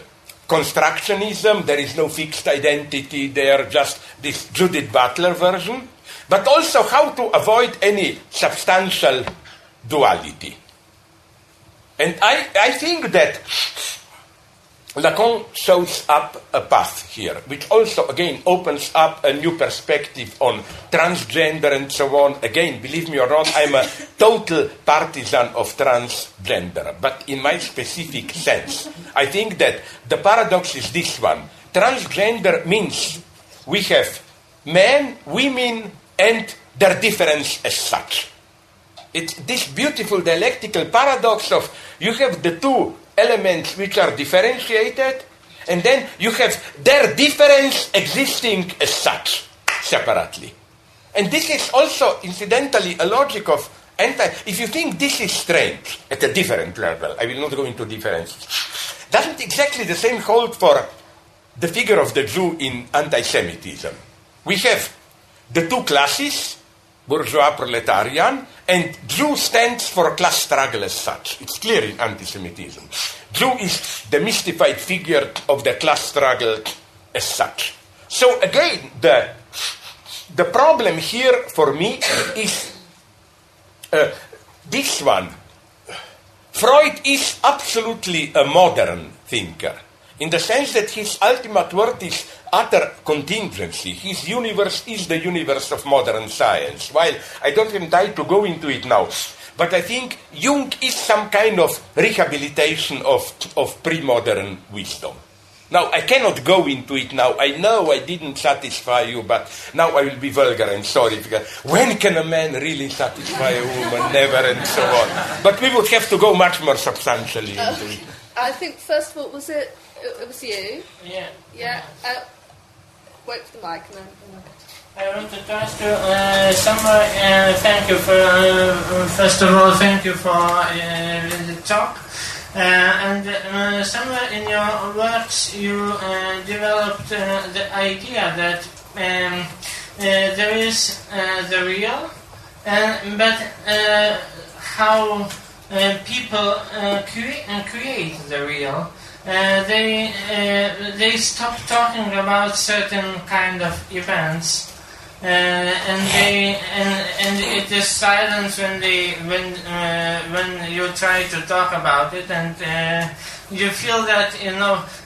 constructionism, there is no fixed identity, they are just this Judith Butler version, but also how to avoid any substantial duality. And I think that Lacan shows up a path here, which also, again, opens up a new perspective on transgender and so on. Again, believe me or not, I'm a total partisan of transgender, but in my specific sense. I think that the paradox is this one. Transgender means we have men, women, and their difference as such. It's this beautiful dialectical paradox of you have the two elements which are differentiated, and then you have their difference existing as such, separately. And this is also, incidentally, a logic of if you think this is strange, at a different level, I will not go into differences, doesn't exactly the same hold for the figure of the Jew in anti-Semitism. We have the two classes, bourgeois proletarian, and Jew stands for class struggle as such. It's clear in anti-Semitism. Jew is the mystified figure of the class struggle as such. So again, the problem here for me is this one. Freud is absolutely a modern thinker, in the sense that his ultimate word is utter contingency. His universe is the universe of modern science. While I don't have time to go into it now, but I think Jung is some kind of rehabilitation of pre-modern wisdom. Now, I cannot go into it now. I know I didn't satisfy you, but now I will be vulgar and sorry, because when can a man really satisfy a woman? Never, and so on. But we would have to go much more substantially into it. I think, first of all, was it... It was you? Yeah. Yeah. Wait for the mic and then... I want to ask you, thank you for, first of all, thank you for the talk. And somewhere in your works you developed the idea that there is the real, but how people create the real. they stop talking about certain kind of events, and it is silence when you try to talk about it, and you feel that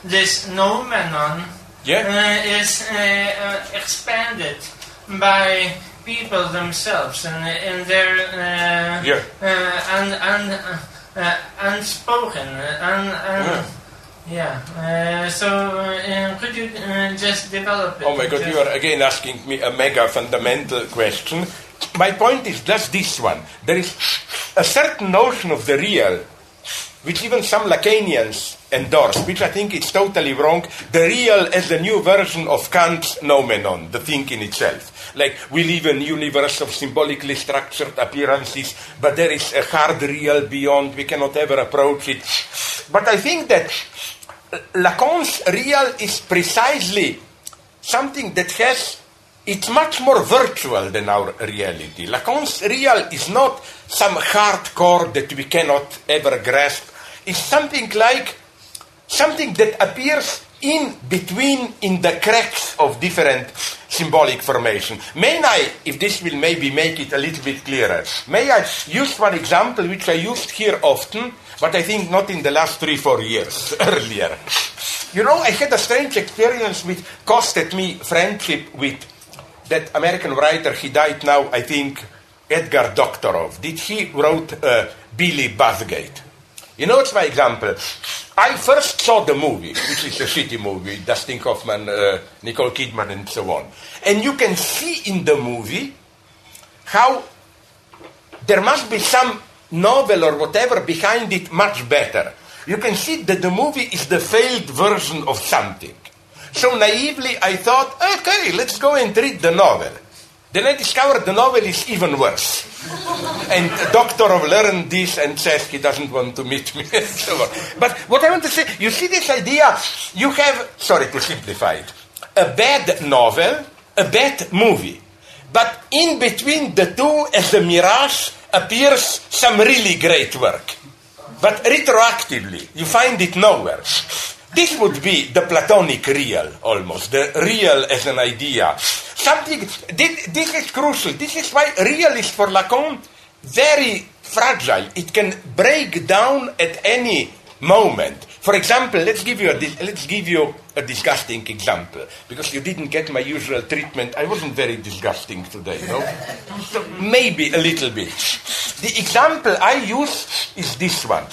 this noumenon is expanded by people themselves and in their unspoken So could you just develop it? Oh my God, you are again asking me a mega fundamental question. My point is just this one. There is a certain notion of the real, which even some Lacanians endorse, which I think is totally wrong. The real as a new version of Kant's noumenon, the thing in itself. Like, we live in a universe of symbolically structured appearances, but there is a hard real beyond, we cannot ever approach it. But I think that Lacan's real is precisely something that has, it's much more virtual than our reality. Lacan's real is not some hardcore that we cannot ever grasp. It's something like something that appears in between, in the cracks of different symbolic formation. May I, if this will maybe make it a little bit clearer, may I use one example which I used here often, but I think not in the last 3-4 years earlier. You know, I had a strange experience which costed me friendship with that American writer, he died now, I think, Edgar Doktorov. He wrote Billy Bathgate. You know, it's my example. I first saw the movie, which is a shitty movie, Dustin Hoffman, Nicole Kidman, and so on. And you can see in the movie how there must be some novel or whatever behind it much better. You can see that the movie is the failed version of something. So naively I thought, okay, let's go and read the novel. Then I discovered the novel is even worse. And Doktorov learned this and says he doesn't want to meet me and so on. But what I want to say, you see this idea, you have, sorry to simplify it, a bad novel, a bad movie. But in between the two, as a mirage, appears some really great work. But retroactively, you find it nowhere. This would be the Platonic real, almost, the real as an idea. Something, this is crucial. This is why real is for Lacan very fragile. It can break down at any moment. For example, let's give you a disgusting example, because you didn't get my usual treatment. I wasn't very disgusting today, no? So maybe a little bit. The example I use is this one.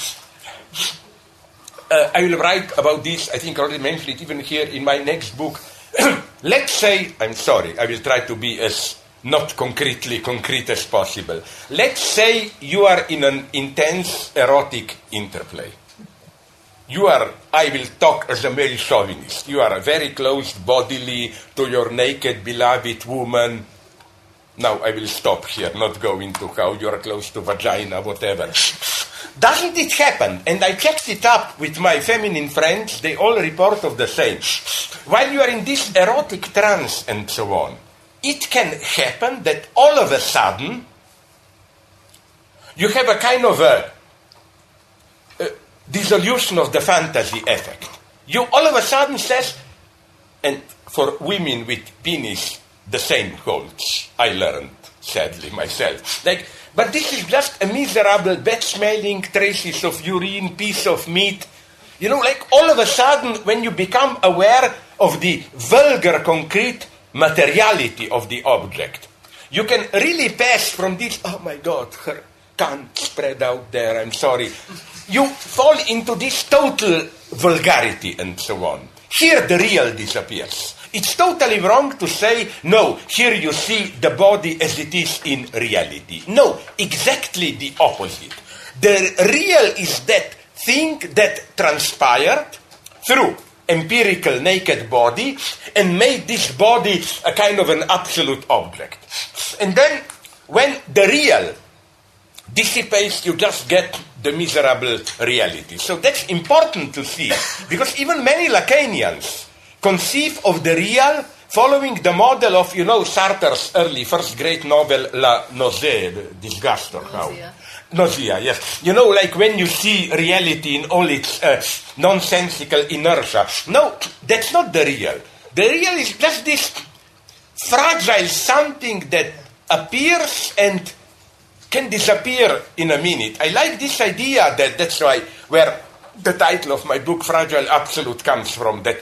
I will write about this, I think I already mentioned it even here in my next book. Let's say, I'm sorry, I will try to be as not concretely concrete as possible. Let's say you are in an intense erotic interplay. You are, I will talk as a male chauvinist, you are very close bodily to your naked beloved woman. Now I will stop here, not go into how you are close to vagina, whatever. Doesn't it happen? And I checked it up with my feminine friends. They all report of the same. While you are in this erotic trance and so on, it can happen that all of a sudden you have a kind of a dissolution of the fantasy effect. You all of a sudden says, and for women with penis, the same holds. I learned, sadly, myself. But this is just a miserable, bad-smelling, traces of urine, piece of meat. You know, like all of a sudden, when you become aware of the vulgar, concrete materiality of the object, you can really pass from this, oh my God, her can't spread out there, I'm sorry. You fall into this total vulgarity and so on. Here the real disappears. It's totally wrong to say, no, here you see the body as it is in reality. No, exactly the opposite. The real is that thing that transpired through empirical naked body and made this body a kind of an absolute object. And then when the real dissipates, you just get the miserable reality. So that's important to see, because even many Lacanians conceive of the real following the model of, you know, Sartre's early first great novel, La Nausée, Disgust or how? Nausea, yes. You know, like when you see reality in all its nonsensical inertia. No, that's not the real. The real is just this fragile something that appears and can disappear in a minute. I like this idea that's why where the title of my book, Fragile Absolute, comes from, that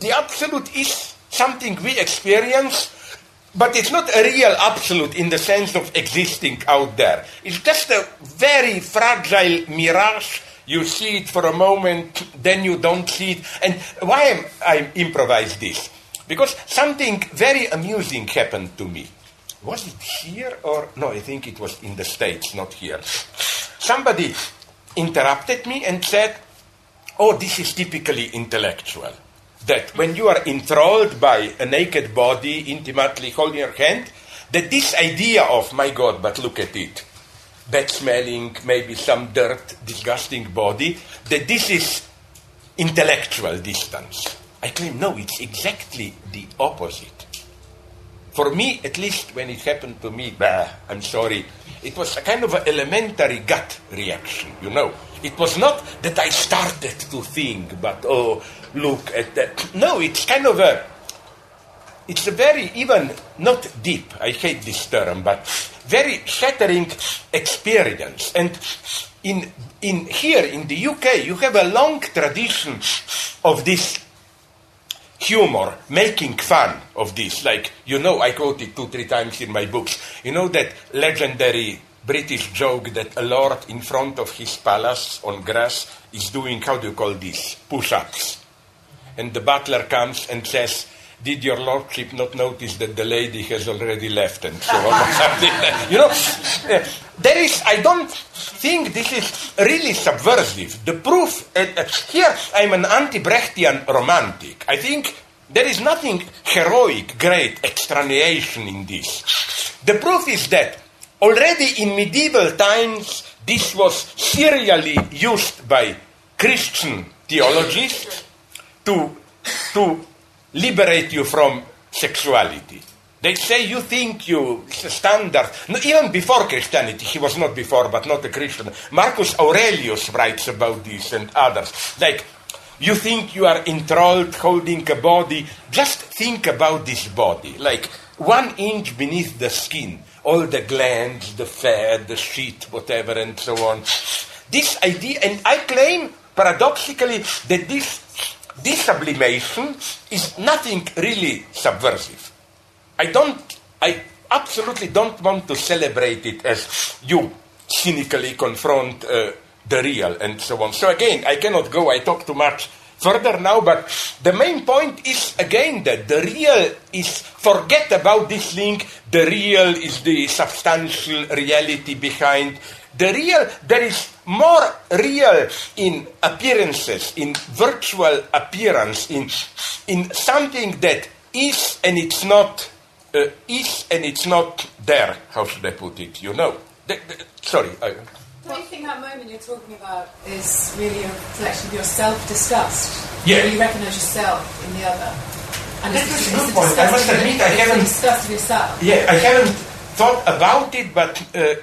the absolute is something we experience, but it's not a real absolute in the sense of existing out there. It's just a very fragile mirage. You see it for a moment, then you don't see it. And why I improvised this? Because something very amusing happened to me. Was it here or... No, I think it was in the States, not here. Somebody interrupted me and said, oh, this is typically intellectual. That when you are enthralled by a naked body, intimately holding your hand, that this idea of, my God, but look at it, bad-smelling, maybe some dirt, disgusting body, that this is intellectual distance. I claim, no, it's exactly the opposite. For me, at least when it happened to me, I'm sorry, it was a kind of an elementary gut reaction, you know. It was not that I started to think, but, oh, look at that. No, it's kind of a... It's a very, even not deep, I hate this term, but very shattering experience. And in here, in the UK, you have a long tradition of this humor, making fun of this. Like, you know, I quote it 2-3 times in my books. You know that legendary British joke that a lord in front of his palace on grass is doing, how do you call this? Push-ups. And the butler comes and says, did your lordship not notice that the lady has already left? And so on, or something like, you know, there is, I don't think this is really subversive. The proof, here I'm an anti-Brechtian romantic. I think there is nothing heroic, great extraneation in this. The proof is that already in medieval times, this was serially used by Christian theologists to liberate you from sexuality. They say you think you... It's a standard. No, even before Christianity, he was not before, but not a Christian. Marcus Aurelius writes about this and others. Like, you think you are enthralled holding a body. Just think about this body. Like, 1 inch beneath the skin. All the glands, the fat, the shit, whatever, and so on. This idea... And I claim, paradoxically, that this sublimation is nothing really subversive. I absolutely don't want to celebrate it as you cynically confront the real and so on. So again, I cannot go, I talk too much further now, but the main point is again that the real is, forget about this link, the real is the substantial reality behind. The real, there is more real in appearances, in virtual appearance, in something that is and it's not, there. How should I put it? You know. Sorry. Don't you think that moment you're talking about is really a reflection of your self-disgust? Yeah. You recognise yourself in the other. And that was a good point. I must admit, I haven't... disgust of yourself. Yeah, I haven't... thought about it, but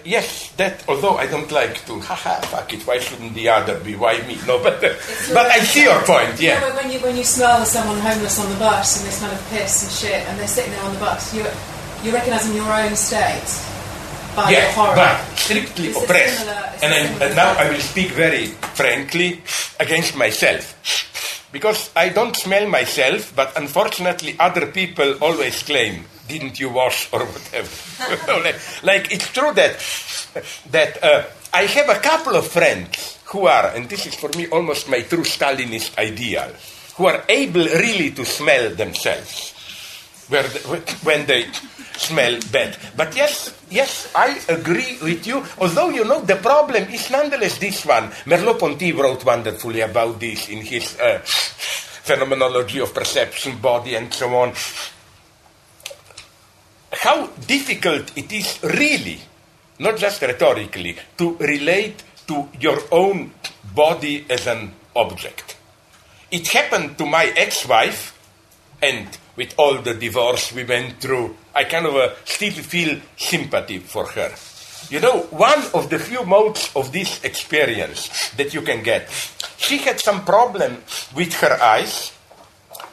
yes, that, although I don't like to, fuck it, why shouldn't the other be, why me? No, but I see your point, yeah. You know, when you smell someone homeless on the bus and they smell of piss and shit and they're sitting there on the bus, you're recognising your own state by your horror. Yeah, but strictly oppressed. And now I will speak very frankly against myself. Because I don't smell myself, but unfortunately other people always claim, didn't you wash or whatever? Like, it's true that I have a couple of friends who are, and this is for me almost my true Stalinist ideal, who are able really to smell themselves when they smell bad. But yes, I agree with you. Although, you know, the problem is nonetheless this one. Merleau-Ponty wrote wonderfully about this in his Phenomenology of Perception, Body, and so on. How difficult it is really, not just rhetorically, to relate to your own body as an object. It happened to my ex-wife and with all the divorce we went through, I kind of still feel sympathy for her. You know, one of the few modes of this experience that you can get. She had some problem with her eyes,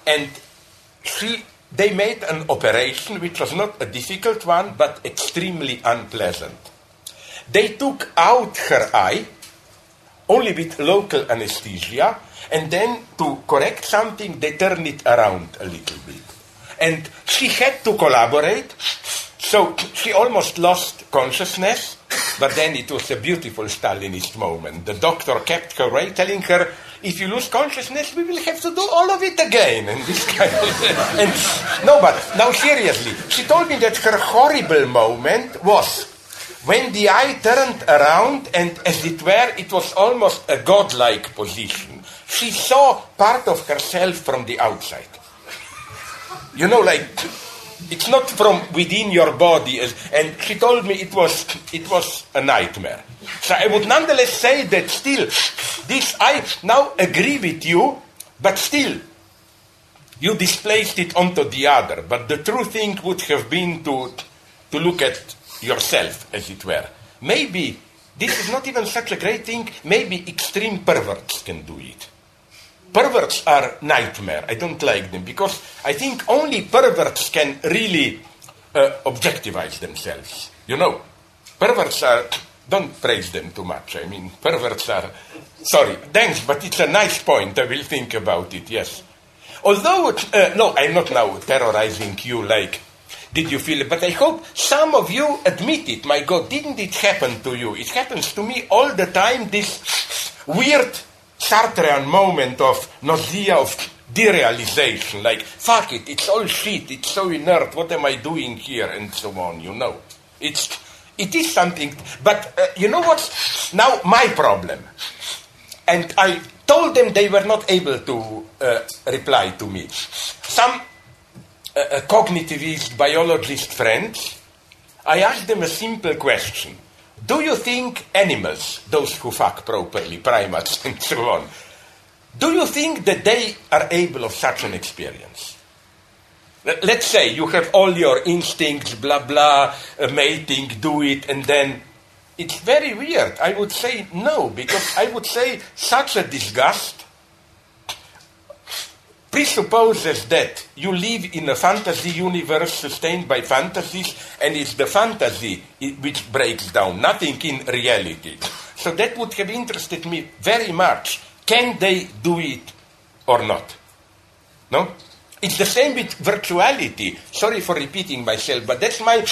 and they made an operation which was not a difficult one, but extremely unpleasant. They took out her eye, only with local anesthesia, and then to correct something, they turned it around a little bit. And she had to collaborate, so she almost lost consciousness, but then it was a beautiful Stalinist moment. The doctor kept her awake, telling her, if you lose consciousness, we will have to do all of it again. And this kind of... and, no, but now seriously, she told me that her horrible moment was when the eye turned around, and as it were, it was almost a godlike position. She saw part of herself from the outside. You know, like, it's not from within your body. And she told me it was a nightmare. So I would nonetheless say that still, this I now agree with you, but still, you displaced it onto the other. But the true thing would have been to look at yourself, as it were. Maybe this is not even such a great thing. Maybe extreme perverts can do it. Perverts are nightmare. I don't like them because I think only perverts can really objectivize themselves. You know, perverts are... Don't praise them too much. I mean, perverts are... Sorry, thanks, but it's a nice point. I will think about it, yes. Although... No, I'm not now terrorizing you like... Did you feel it? But I hope some of you admit it. My God, didn't it happen to you? It happens to me all the time, this weird Sartrean moment of nausea, of derealization. Like, fuck it, it's all shit, it's so inert, what am I doing here? And so on, you know. It is something, but you know what's now my problem? And I told them they were not able to reply to me. Some... A cognitivist, biologist friends, I asked them a simple question. Do you think animals, those who fuck properly, primates and so on, do you think that they are able of such an experience? Let's say you have all your instincts, blah, blah, mating, do it, and then it's very weird. I would say no, because I would say such a disgust presupposes that you live in a fantasy universe sustained by fantasies, and it's the fantasy which breaks down, nothing in reality. So that would have interested me very much. Can they do it or not? No? It's the same with virtuality. Sorry for repeating myself, but that's my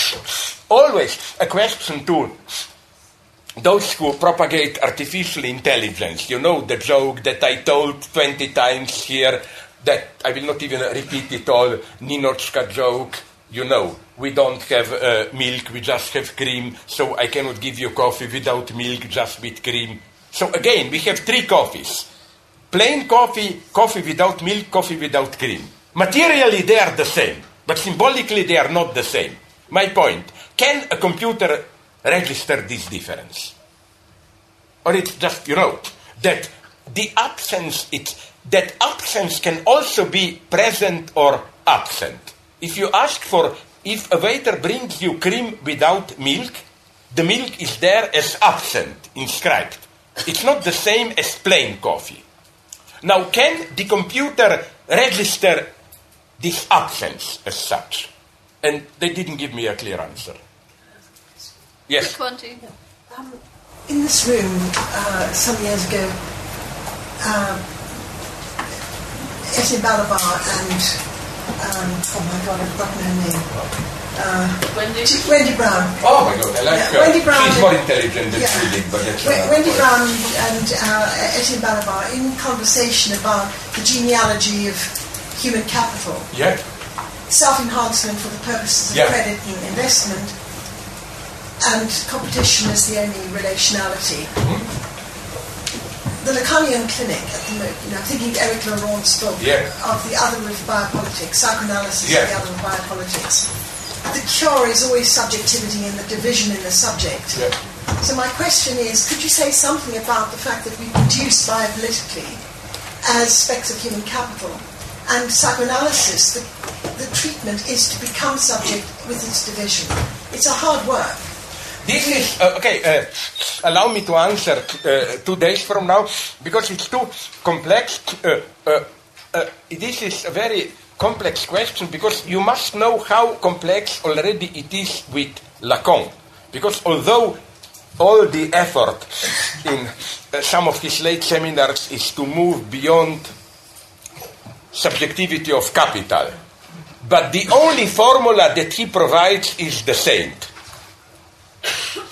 always a question to those who propagate artificial intelligence. You know the joke that I told 20 times here, that I will not even repeat it all, Ninochka joke, you know, we don't have milk, we just have cream, so I cannot give you coffee without milk, just with cream. So again, we have three coffees. Plain coffee, coffee without milk, coffee without cream. Materially, they are the same, but symbolically, they are not the same. My point, can a computer register this difference? Or it's just, you know, that the absence, that absence can also be present or absent. If you ask for, if a waiter brings you cream without milk, the milk is there as absent, inscribed. It's not the same as plain coffee. Now, can the computer register this absence as such? And they didn't give me a clear answer. Yes? In this room, some years ago, Eti Malabar and I've got no name. Wendy Brown. Oh my God, I like her. Wendy Brown. She's more intelligent than Philip, but that's Wendy Brown and Eti Malabar in conversation about the genealogy of human capital. Yeah. Self-enhancement for the purposes of credit and investment, and competition is the only relationality. Mm-hmm. The Lacanian clinic at the moment, you know, I'm thinking of Eric Laurent's book of The Other with Biopolitics, Psychoanalysis of The Other with Biopolitics. The cure is always subjectivity and the division in the subject. Yeah. So my question is, could you say something about the fact that we produce biopolitically as specks of human capital And psychoanalysis, the treatment is to become subject with its division. It's a hard work. This is, allow me to answer 2 days from now, because it's too complex. This is a very complex question, because you must know how complex already it is with Lacan. Because although all the effort in some of his late seminars is to move beyond subjectivity of capital, but the only formula that he provides is the saint.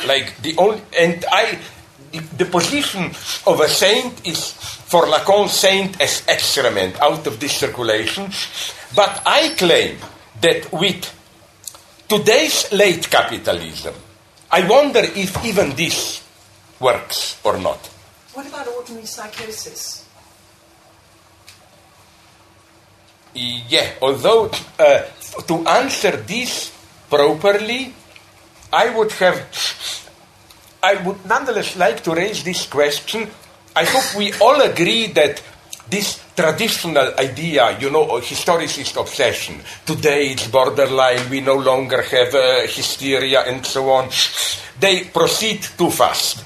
Like the only, and I, the position of a saint is for Lacan saint as excrement out of this circulation. But I claim that with today's late capitalism, I wonder if even this works or not. What about ordinary psychosis? Yeah, although to answer this properly, I would nonetheless like to raise this question. I hope we all agree that this traditional idea, you know, historicist obsession, today it's borderline, we no longer have hysteria and so on, they proceed too fast.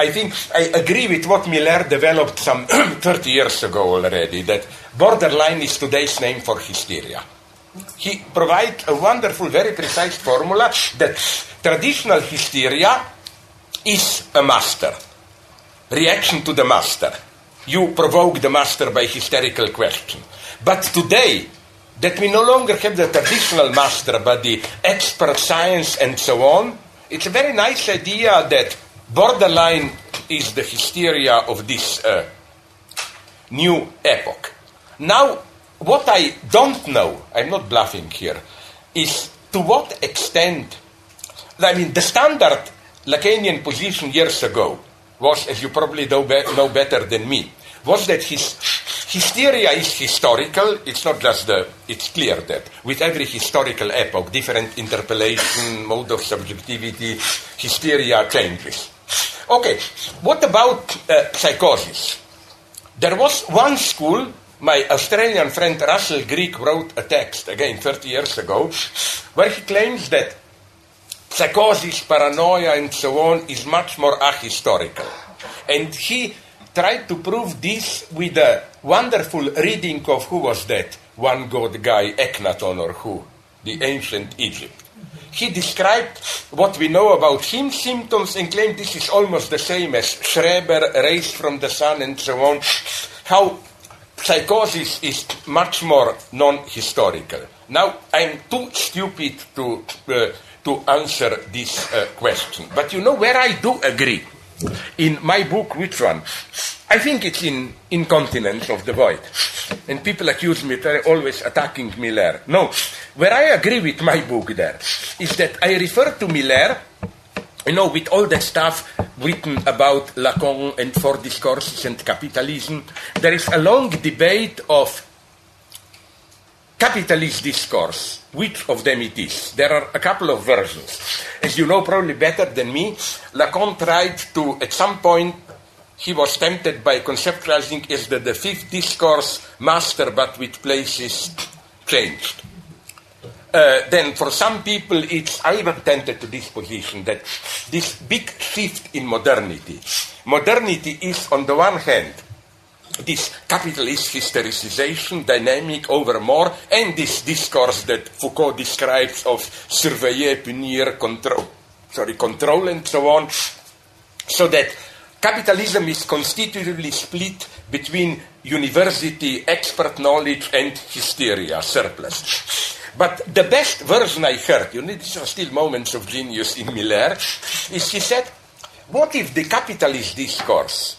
I think I agree with what Miller developed some 30 years ago already, that borderline is today's name for hysteria. He provides a wonderful, very precise formula that traditional hysteria is a master, reaction to the master. You provoke the master by hysterical question. But today, that we no longer have the traditional master, but the expert science and so on, it's a very nice idea that borderline is the hysteria of this new epoch. Now, what I don't know, I'm not bluffing here, is to what extent, I mean, the standard Lacanian position years ago was, as you probably know better than me, was that his hysteria is historical. It's not just it's clear that with every historical epoch, different interpolation, mode of subjectivity, hysteria changes. Okay, what about psychosis? There was one school, my Australian friend Russell Greek wrote a text, again 30 years ago, where he claims that psychosis, paranoia, and so on is much more ahistorical. And he tried to prove this with a wonderful reading of, who was that one god guy, Echnaton or who, the ancient Egypt. He described what we know about him symptoms and claimed this is almost the same as Schreber, rays from the sun, and so on, how psychosis is much more non-historical. Now, I'm too stupid to answer this question. But you know where I do agree? In my book, which one? I think it's in Incontinence of the Void. And people accuse me, they're always attacking Miller. No, where I agree with my book there is that I refer to Miller, you know, with all that stuff written about Lacan and Four Discourses and capitalism. There is a long debate of capitalist discourse, which of them it is. There are a couple of versions. As you know probably better than me, Lacan tried to, at some point, he was tempted by conceptualizing as the fifth discourse, master but with places changed. Then for some people, I even tended to this position, that this big shift in modernity. Modernity is, on the one hand, this capitalist hystericization, dynamic over more, and this discourse that Foucault describes of surveiller, punir, control, and so on, so that capitalism is constitutively split between university, expert knowledge, and hysteria, surplus. But the best version I heard, you know, these are still moments of genius in Miller, is he said, what if the capitalist discourse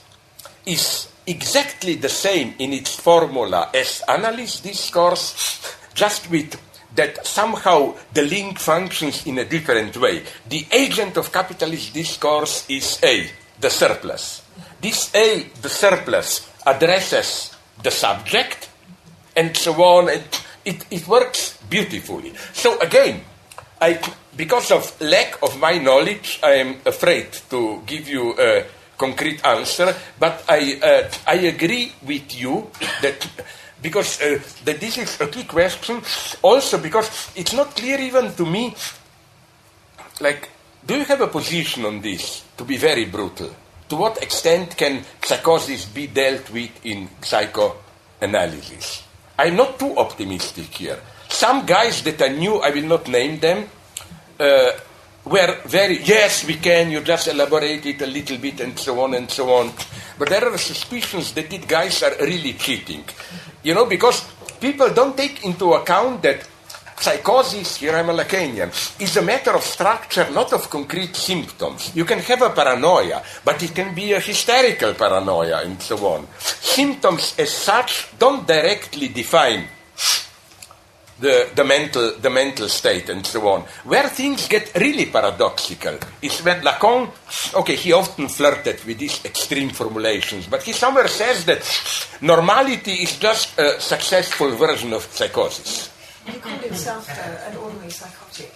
is exactly the same in its formula as analyst discourse, just with that somehow the link functions in a different way. The agent of capitalist discourse is A, the surplus. This A, the surplus, addresses the subject, and so on. It works beautifully. So again, because of lack of my knowledge, I am afraid to give you a concrete answer, but I agree with you that Because this is a key question. Also, because it's not clear even to me, like, do you have a position on this, to be very brutal? To what extent can psychosis be dealt with in psychoanalysis? I'm not too optimistic here. Some guys that I knew, I will not name them, were very, yes, we can, you just elaborate it a little bit, and so on and so on. But there are suspicions that these guys are really cheating. You know, because people don't take into account that psychosis, here I'm a Lacanian, is a matter of structure, not of concrete symptoms. You can have a paranoia, but it can be a hysterical paranoia, and so on. Symptoms as such don't directly define the mental state, and so on. Where things get really paradoxical is when Lacan, okay, he often flirted with these extreme formulations, but he somewhere says that normality is just a successful version of psychosis. He called himself an ordinary psychotic.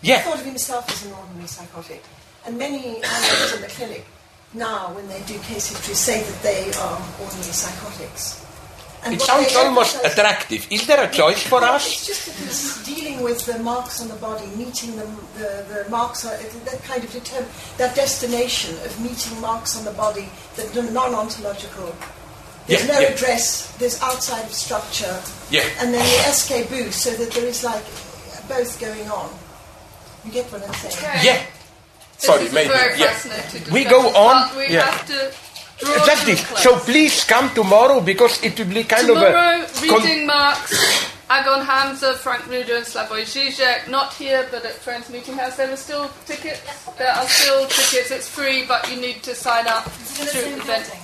Yeah. He thought of himself as an ordinary psychotic. And many analysts in the clinic now, when they do case history, say that they are ordinary psychotics. And it sounds almost attractive. Is there a choice for us? It's just that he's dealing with the marks on the body, meeting them, the marks, that kind of that destination of meeting marks on the body that are non-ontological. There's no address, there's outside of structure, and then the SK booth, so that there is like both going on. You get what I'm saying? Yeah. Sorry, maybe. We go on. We have to draw just this. So please come tomorrow, because it will be kind of a... Tomorrow, reading Marx, Agon Hamza, Frank Ruda and Slavoj Žižek, not here, but at Friends Meeting House. There are still tickets. There are still tickets. It's free, but you need to sign up through the venting.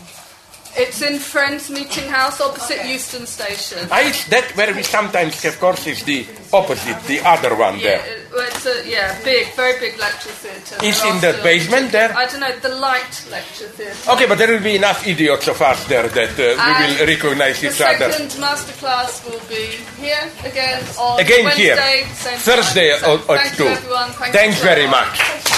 It's in Friends Meeting House, opposite Euston Station. It's that where we sometimes, of course, is the opposite, the other one there. It's a big, very big lecture theatre. It's in the basement there? I don't know, the light lecture theatre. Okay, but there will be enough idiots of us there that we will recognise each other. The second masterclass will be here again on Wednesday. Thursday at 2. Thanks very much.